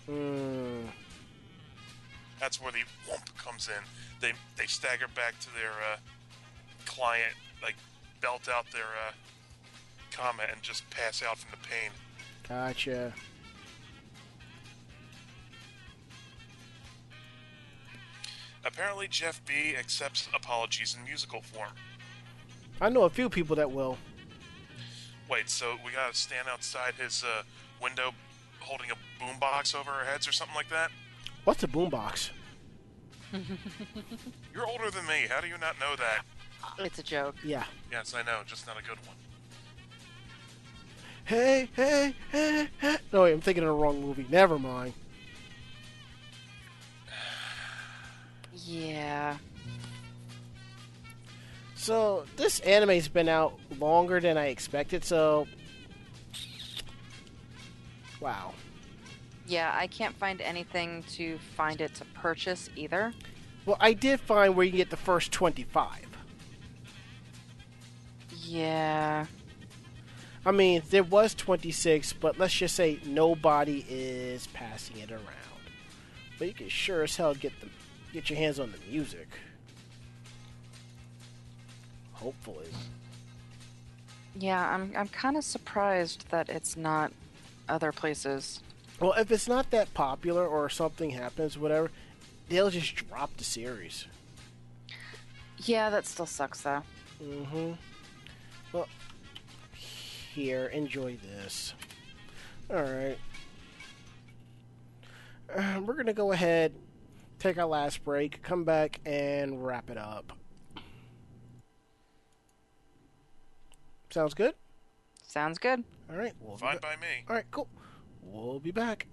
Mm. That's where the whoomp comes in. They they stagger back to their uh, client, like belt out their uh, comment and just pass out from the pain. Gotcha. Apparently, Jeff B. accepts apologies in musical form. I know a few people that will. Wait, so we gotta stand outside his uh, window holding a boombox over our heads or something like that? What's a boombox? You're older than me. How do you not know that? It's a joke. Yeah. Yes, I know. Just not a good one. Hey, hey, hey, hey. No, wait, I'm thinking of the wrong movie. Never mind. Yeah. So, this anime's been out longer than I expected, so... Wow. Yeah, I can't find anything to find it to purchase, either. Well, I did find where you can get the first twenty-five. Yeah. I mean, there was twenty-six, but let's just say nobody is passing it around. But you can sure as hell get the, get your hands on the music. Hopefully. Yeah, I'm I'm kind of surprised that it's not other places. Well, if it's not that popular or something happens, whatever, they'll just drop the series. Yeah, that still sucks, though. Mm-hmm. Well, here, enjoy this. Alright. Uh, we're going to go ahead, take our last break, come back, and wrap it up. Sounds good? Sounds good. Alright. We'll Fine by me. Alright, cool. We'll be back.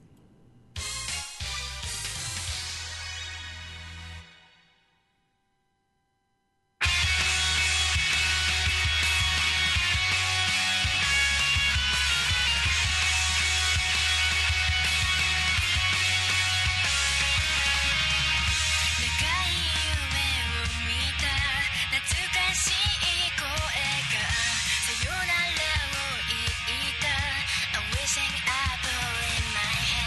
Up all in my head.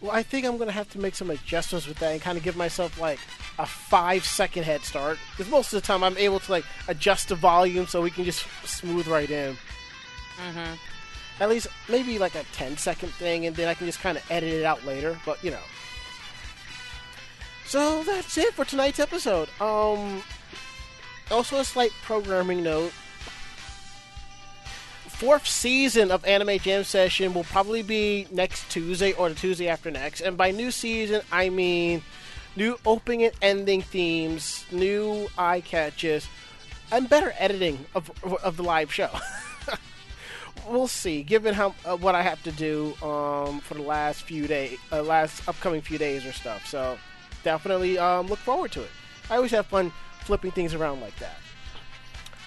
Well, I think I'm going to have to make some adjustments with that and kind of give myself, like, a five-second head start. Because most of the time I'm able to, like, adjust the volume so we can just smooth right in. Mm-hmm. At least maybe, like, a ten-second thing, and then I can just kind of edit it out later. But, you know. So, that's it for tonight's episode. Um, also a slight programming note. Fourth season of Anime Jam Session will probably be next Tuesday or the Tuesday after next. And by new season, I mean new opening and ending themes, new eye catches, and better editing of of the live show. We'll see, given how uh, what I have to do um, for the last few days, uh, last upcoming few days or stuff. So definitely um, look forward to it. I always have fun flipping things around like that.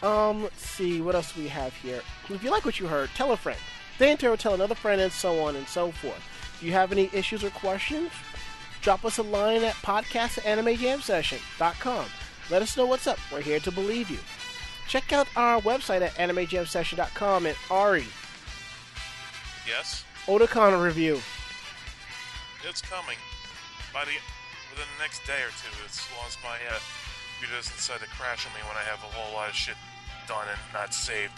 Um, let's see, what else do we have here? If you like what you heard, tell a friend. Then tell another friend, and so on and so forth. If you have any issues or questions, drop us a line at podcast at anime jam session dot com. Let us know what's up. We're here to believe you. Check out our website at anime jam session dot com. And Ari. Yes? Otakon review. It's coming. By the, within the next day or two, as long as my uh, computer doesn't decide to crash on me when I have a whole lot of shit done and not saved.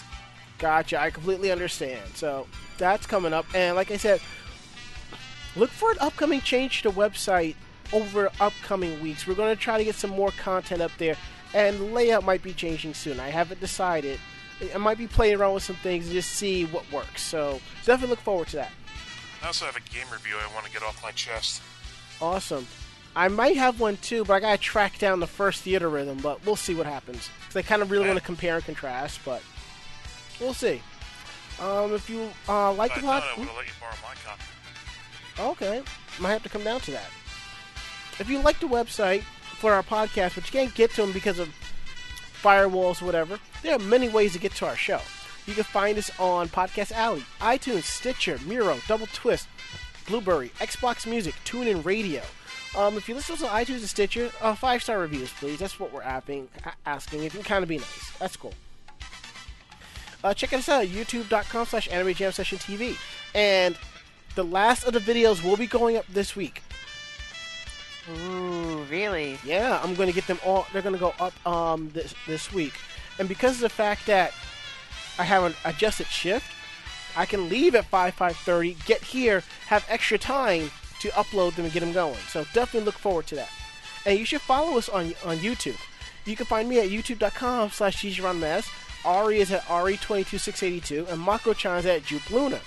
Gotcha, I completely understand. So that's coming up, and like I said, look for an upcoming change to the website over upcoming weeks. We're going to try to get some more content up there, and layout might be changing soon. I haven't decided. I might be playing around with some things and just see what works. So definitely look forward to that. I also have a game review I want to get off my chest. Awesome. I might have one too, but I gotta track down the first theater rhythm, but we'll see what happens. Because I kind of really want to compare and contrast, but we'll see. Um, if you uh, like the podcast, I would have let you borrow my copy. Okay, might have to come down to that. If you like the website for our podcast, but you can't get to them because of firewalls or whatever, there are many ways to get to our show. You can find us on Podcast Alley, iTunes, Stitcher, Miro, Double Twist, Blueberry, Xbox Music, TuneIn Radio. Um, if you listen to iTunes and Stitcher, uh, five-star reviews, please. That's what we're apping, asking. It can kind of be nice. That's cool. Uh, check us out at youtube.com slash AnimeJamSessionTV. And the last of the videos will be going up this week. Ooh, really? Yeah, I'm going to get them all. They're going to go up um, this, this week. And because of the fact that I have an adjusted shift, I can leave at five, five thirty, get here, have extra time to upload them and get them going. So definitely look forward to that. And you should follow us on on YouTube. You can find me at youtube.com slash DJ Ranma S. Ari is at Ari two two six eight two, and Mako-chan is at Jupluna.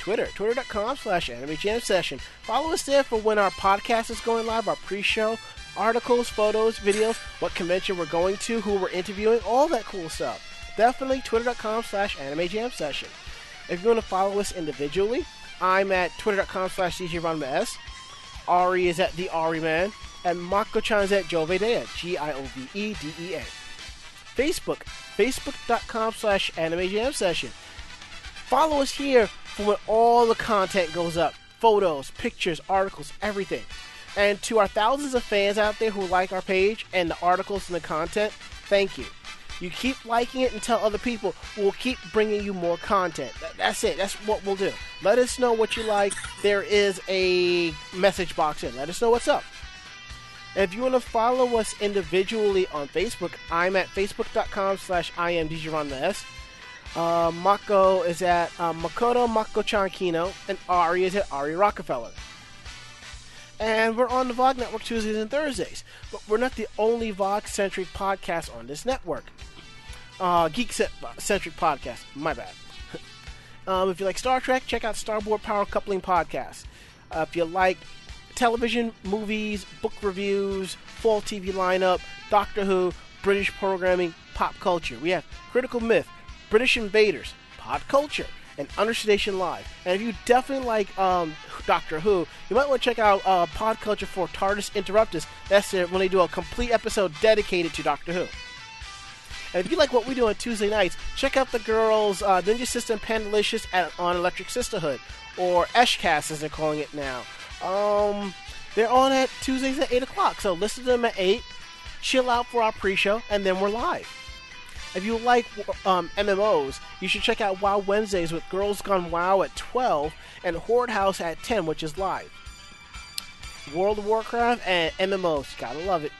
Twitter, twitter.com slash AnimeJamSession. Follow us there for when our podcast is going live, our pre-show, articles, photos, videos, what convention we're going to, who we're interviewing, all that cool stuff. Definitely twitter.com slash AnimeJamSession. If you want to follow us individually, I'm at twitter.com slash DJ Ranma S. Ari is at the Ari Man. And Mako-chan is at Jovedea, G I O V E D E A. Facebook, facebook.com slash AnimeJamSession. Follow us here for when all the content goes up. Photos, pictures, articles, everything. And to our thousands of fans out there who like our page and the articles and the content, thank you. You keep liking it and tell other people, we'll keep bringing you more content. That's it. That's what we'll do. Let us know what you like. There is a message box in. Let us know what's up. If you want to follow us individually on Facebook, I'm at facebook.com slash imdjranmas. Uh, Mako is at uh, Makoto Mako-chan Kino, and Ari is at Ari Rockefeller. And we're on the V O G Network Tuesdays and Thursdays. But we're not the only V O G-centric podcast on this network. Uh, Geek-centric podcast. My bad. um, if you like Star Trek, check out Starboard Power Coupling Podcast. Uh, if you like television, movies, book reviews, fall T V lineup, Doctor Who, British programming, pop culture. We have Critical Myth, British Invaders, Pop Culture, and Understation Live. And if you definitely like um, Doctor Who, you might want to check out uh, Pod Culture for TARDIS Interruptus. That's it, when they do a complete episode dedicated to Doctor Who. And if you like what we do on Tuesday nights, check out the girls uh, Ninja System Pandalicious at, on Electric Sisterhood, or Eshcast as they're calling it now. Um, they're on at Tuesdays at eight o'clock, so listen to them at eight, chill out for our pre-show, and then we're live. If you like um, M M Os, you should check out WoW Wednesdays with Girls Gone WoW at twelve and Horde House at ten, which is live. World of Warcraft, and M M Os. Gotta love it.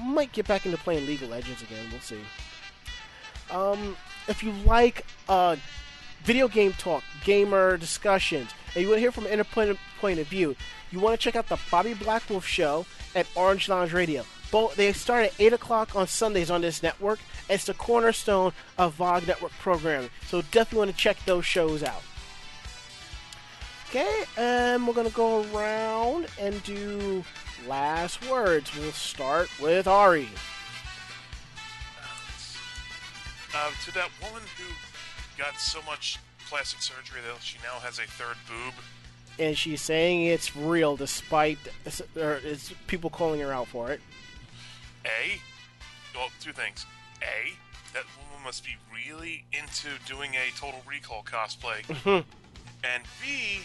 Might get back into playing League of Legends again. We'll see. Um, if you like uh, video game talk, gamer discussions, and you want to hear from an independent point of view, you want to check out the Bobby Blackwolf Show at Orange Lounge Radio. Both, they start at eight o'clock on Sundays on this network. It's the cornerstone of V O G Network programming. So definitely want to check those shows out. Okay, and we're going to go around and do last words. We'll start with Ari. Uh, to that woman who got so much plastic surgery that she now has a third boob. And she's saying it's real, despite or it's people calling her out for it. A, well, two things. A, that woman must be really into doing a Total Recall cosplay. And B,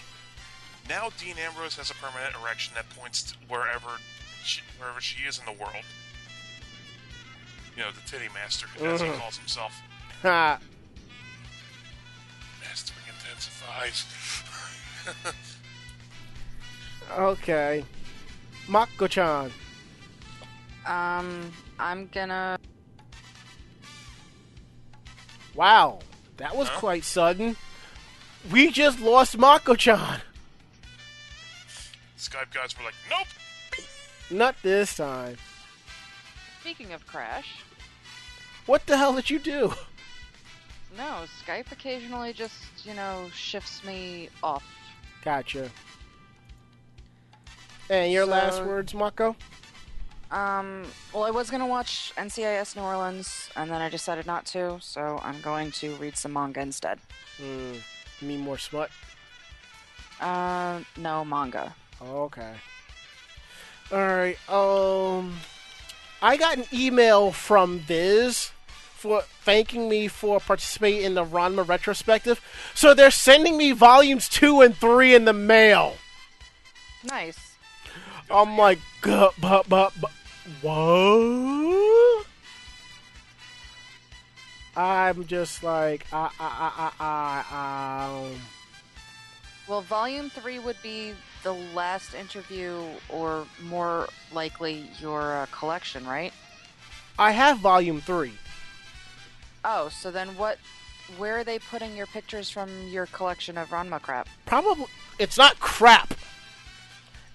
now Dean Ambrose has a permanent erection that points to wherever she, wherever she is in the world. You know, the Titty Master, as he calls himself. Ha! Mastering intensifies. Okay. Mako-chan. Um, I'm gonna... Wow, that was huh? quite sudden. We just lost Mako-chan. Skype guys were like, nope! Not this time. Speaking of Crash... What the hell did you do? No, Skype occasionally just, you know, shifts me off. Gotcha. And your so, last words, Mako? Um, well, I was going to watch N C I S New Orleans, and then I decided not to, so I'm going to read some manga instead. Hmm. You mean more smut? Uh, no, manga. Okay. Alright, um... I got an email from Viz for thanking me for participating in the Ranma retrospective. So they're sending me volumes two and three in the mail. Nice. I'm like, but, but, but, what? I'm just like, ah, ah, ah, ah, ah. Well, volume three would be the last interview, or more likely your uh, collection, right? I have volume three. Oh, so then what? Where are they putting your pictures from your collection of Ranma crap? Probably, it's not crap. It,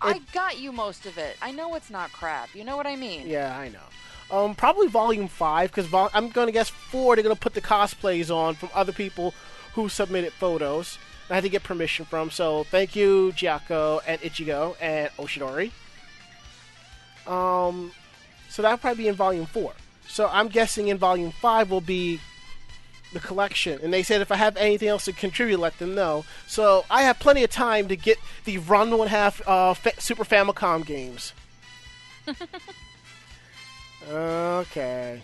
I got you most of it. I know it's not crap. You know what I mean? Yeah, I know. Um, probably volume five, because vol- I'm going to guess four. They're going to put the cosplays on from other people who submitted photos. I had to get permission from, so thank you, Giaco and Ichigo and Oshidori. Um, so that'll probably be in volume four. So I'm guessing in volume five will be the collection. And they said if I have anything else to contribute, let them know. So I have plenty of time to get the Ranma one half uh, F- Super Famicom games. Okay.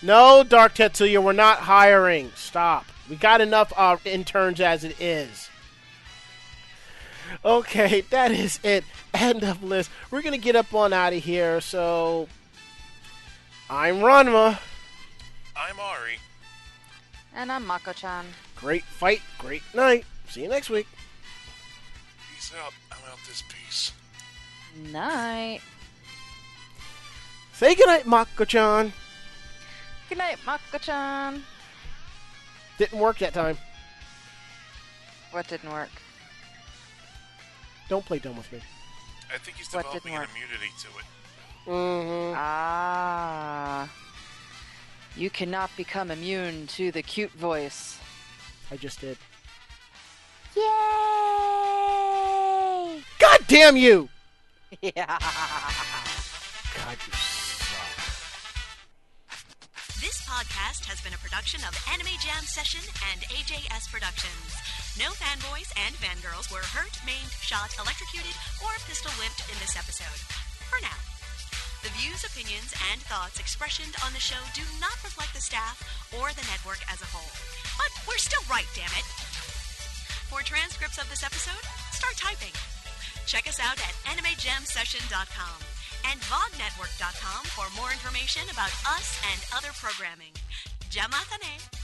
No, Dark Tetsuya, we're not hiring. Stop. We got enough uh, interns as it is. Okay, that is it. End of list. We're going to get up on out of here. So, I'm Ranma. I'm Ari. And I'm Mako-chan. Great fight, great night. See you next week. Peace out. I'm out this piece. Night. Say goodnight, Mako-chan. Goodnight, Mako-chan. Didn't work that time. What didn't work? Don't play dumb with me. I think he's developing an immunity to it. Mm-hmm. Ah. You cannot become immune to the cute voice. I just did. Yay! God damn you! Yeah. God, you suck. This podcast has been a production of Anime Jam Session and A J S Productions. No fanboys and fangirls were hurt, maimed, shot, electrocuted, or pistol-whipped in this episode. For now. The views, opinions, and thoughts expressed on the show do not reflect the staff or the network as a whole. But we're still right, damn it! For transcripts of this episode, start typing. Check us out at anime jam session dot com. And vog network dot com for more information about us and other programming. Jamatane!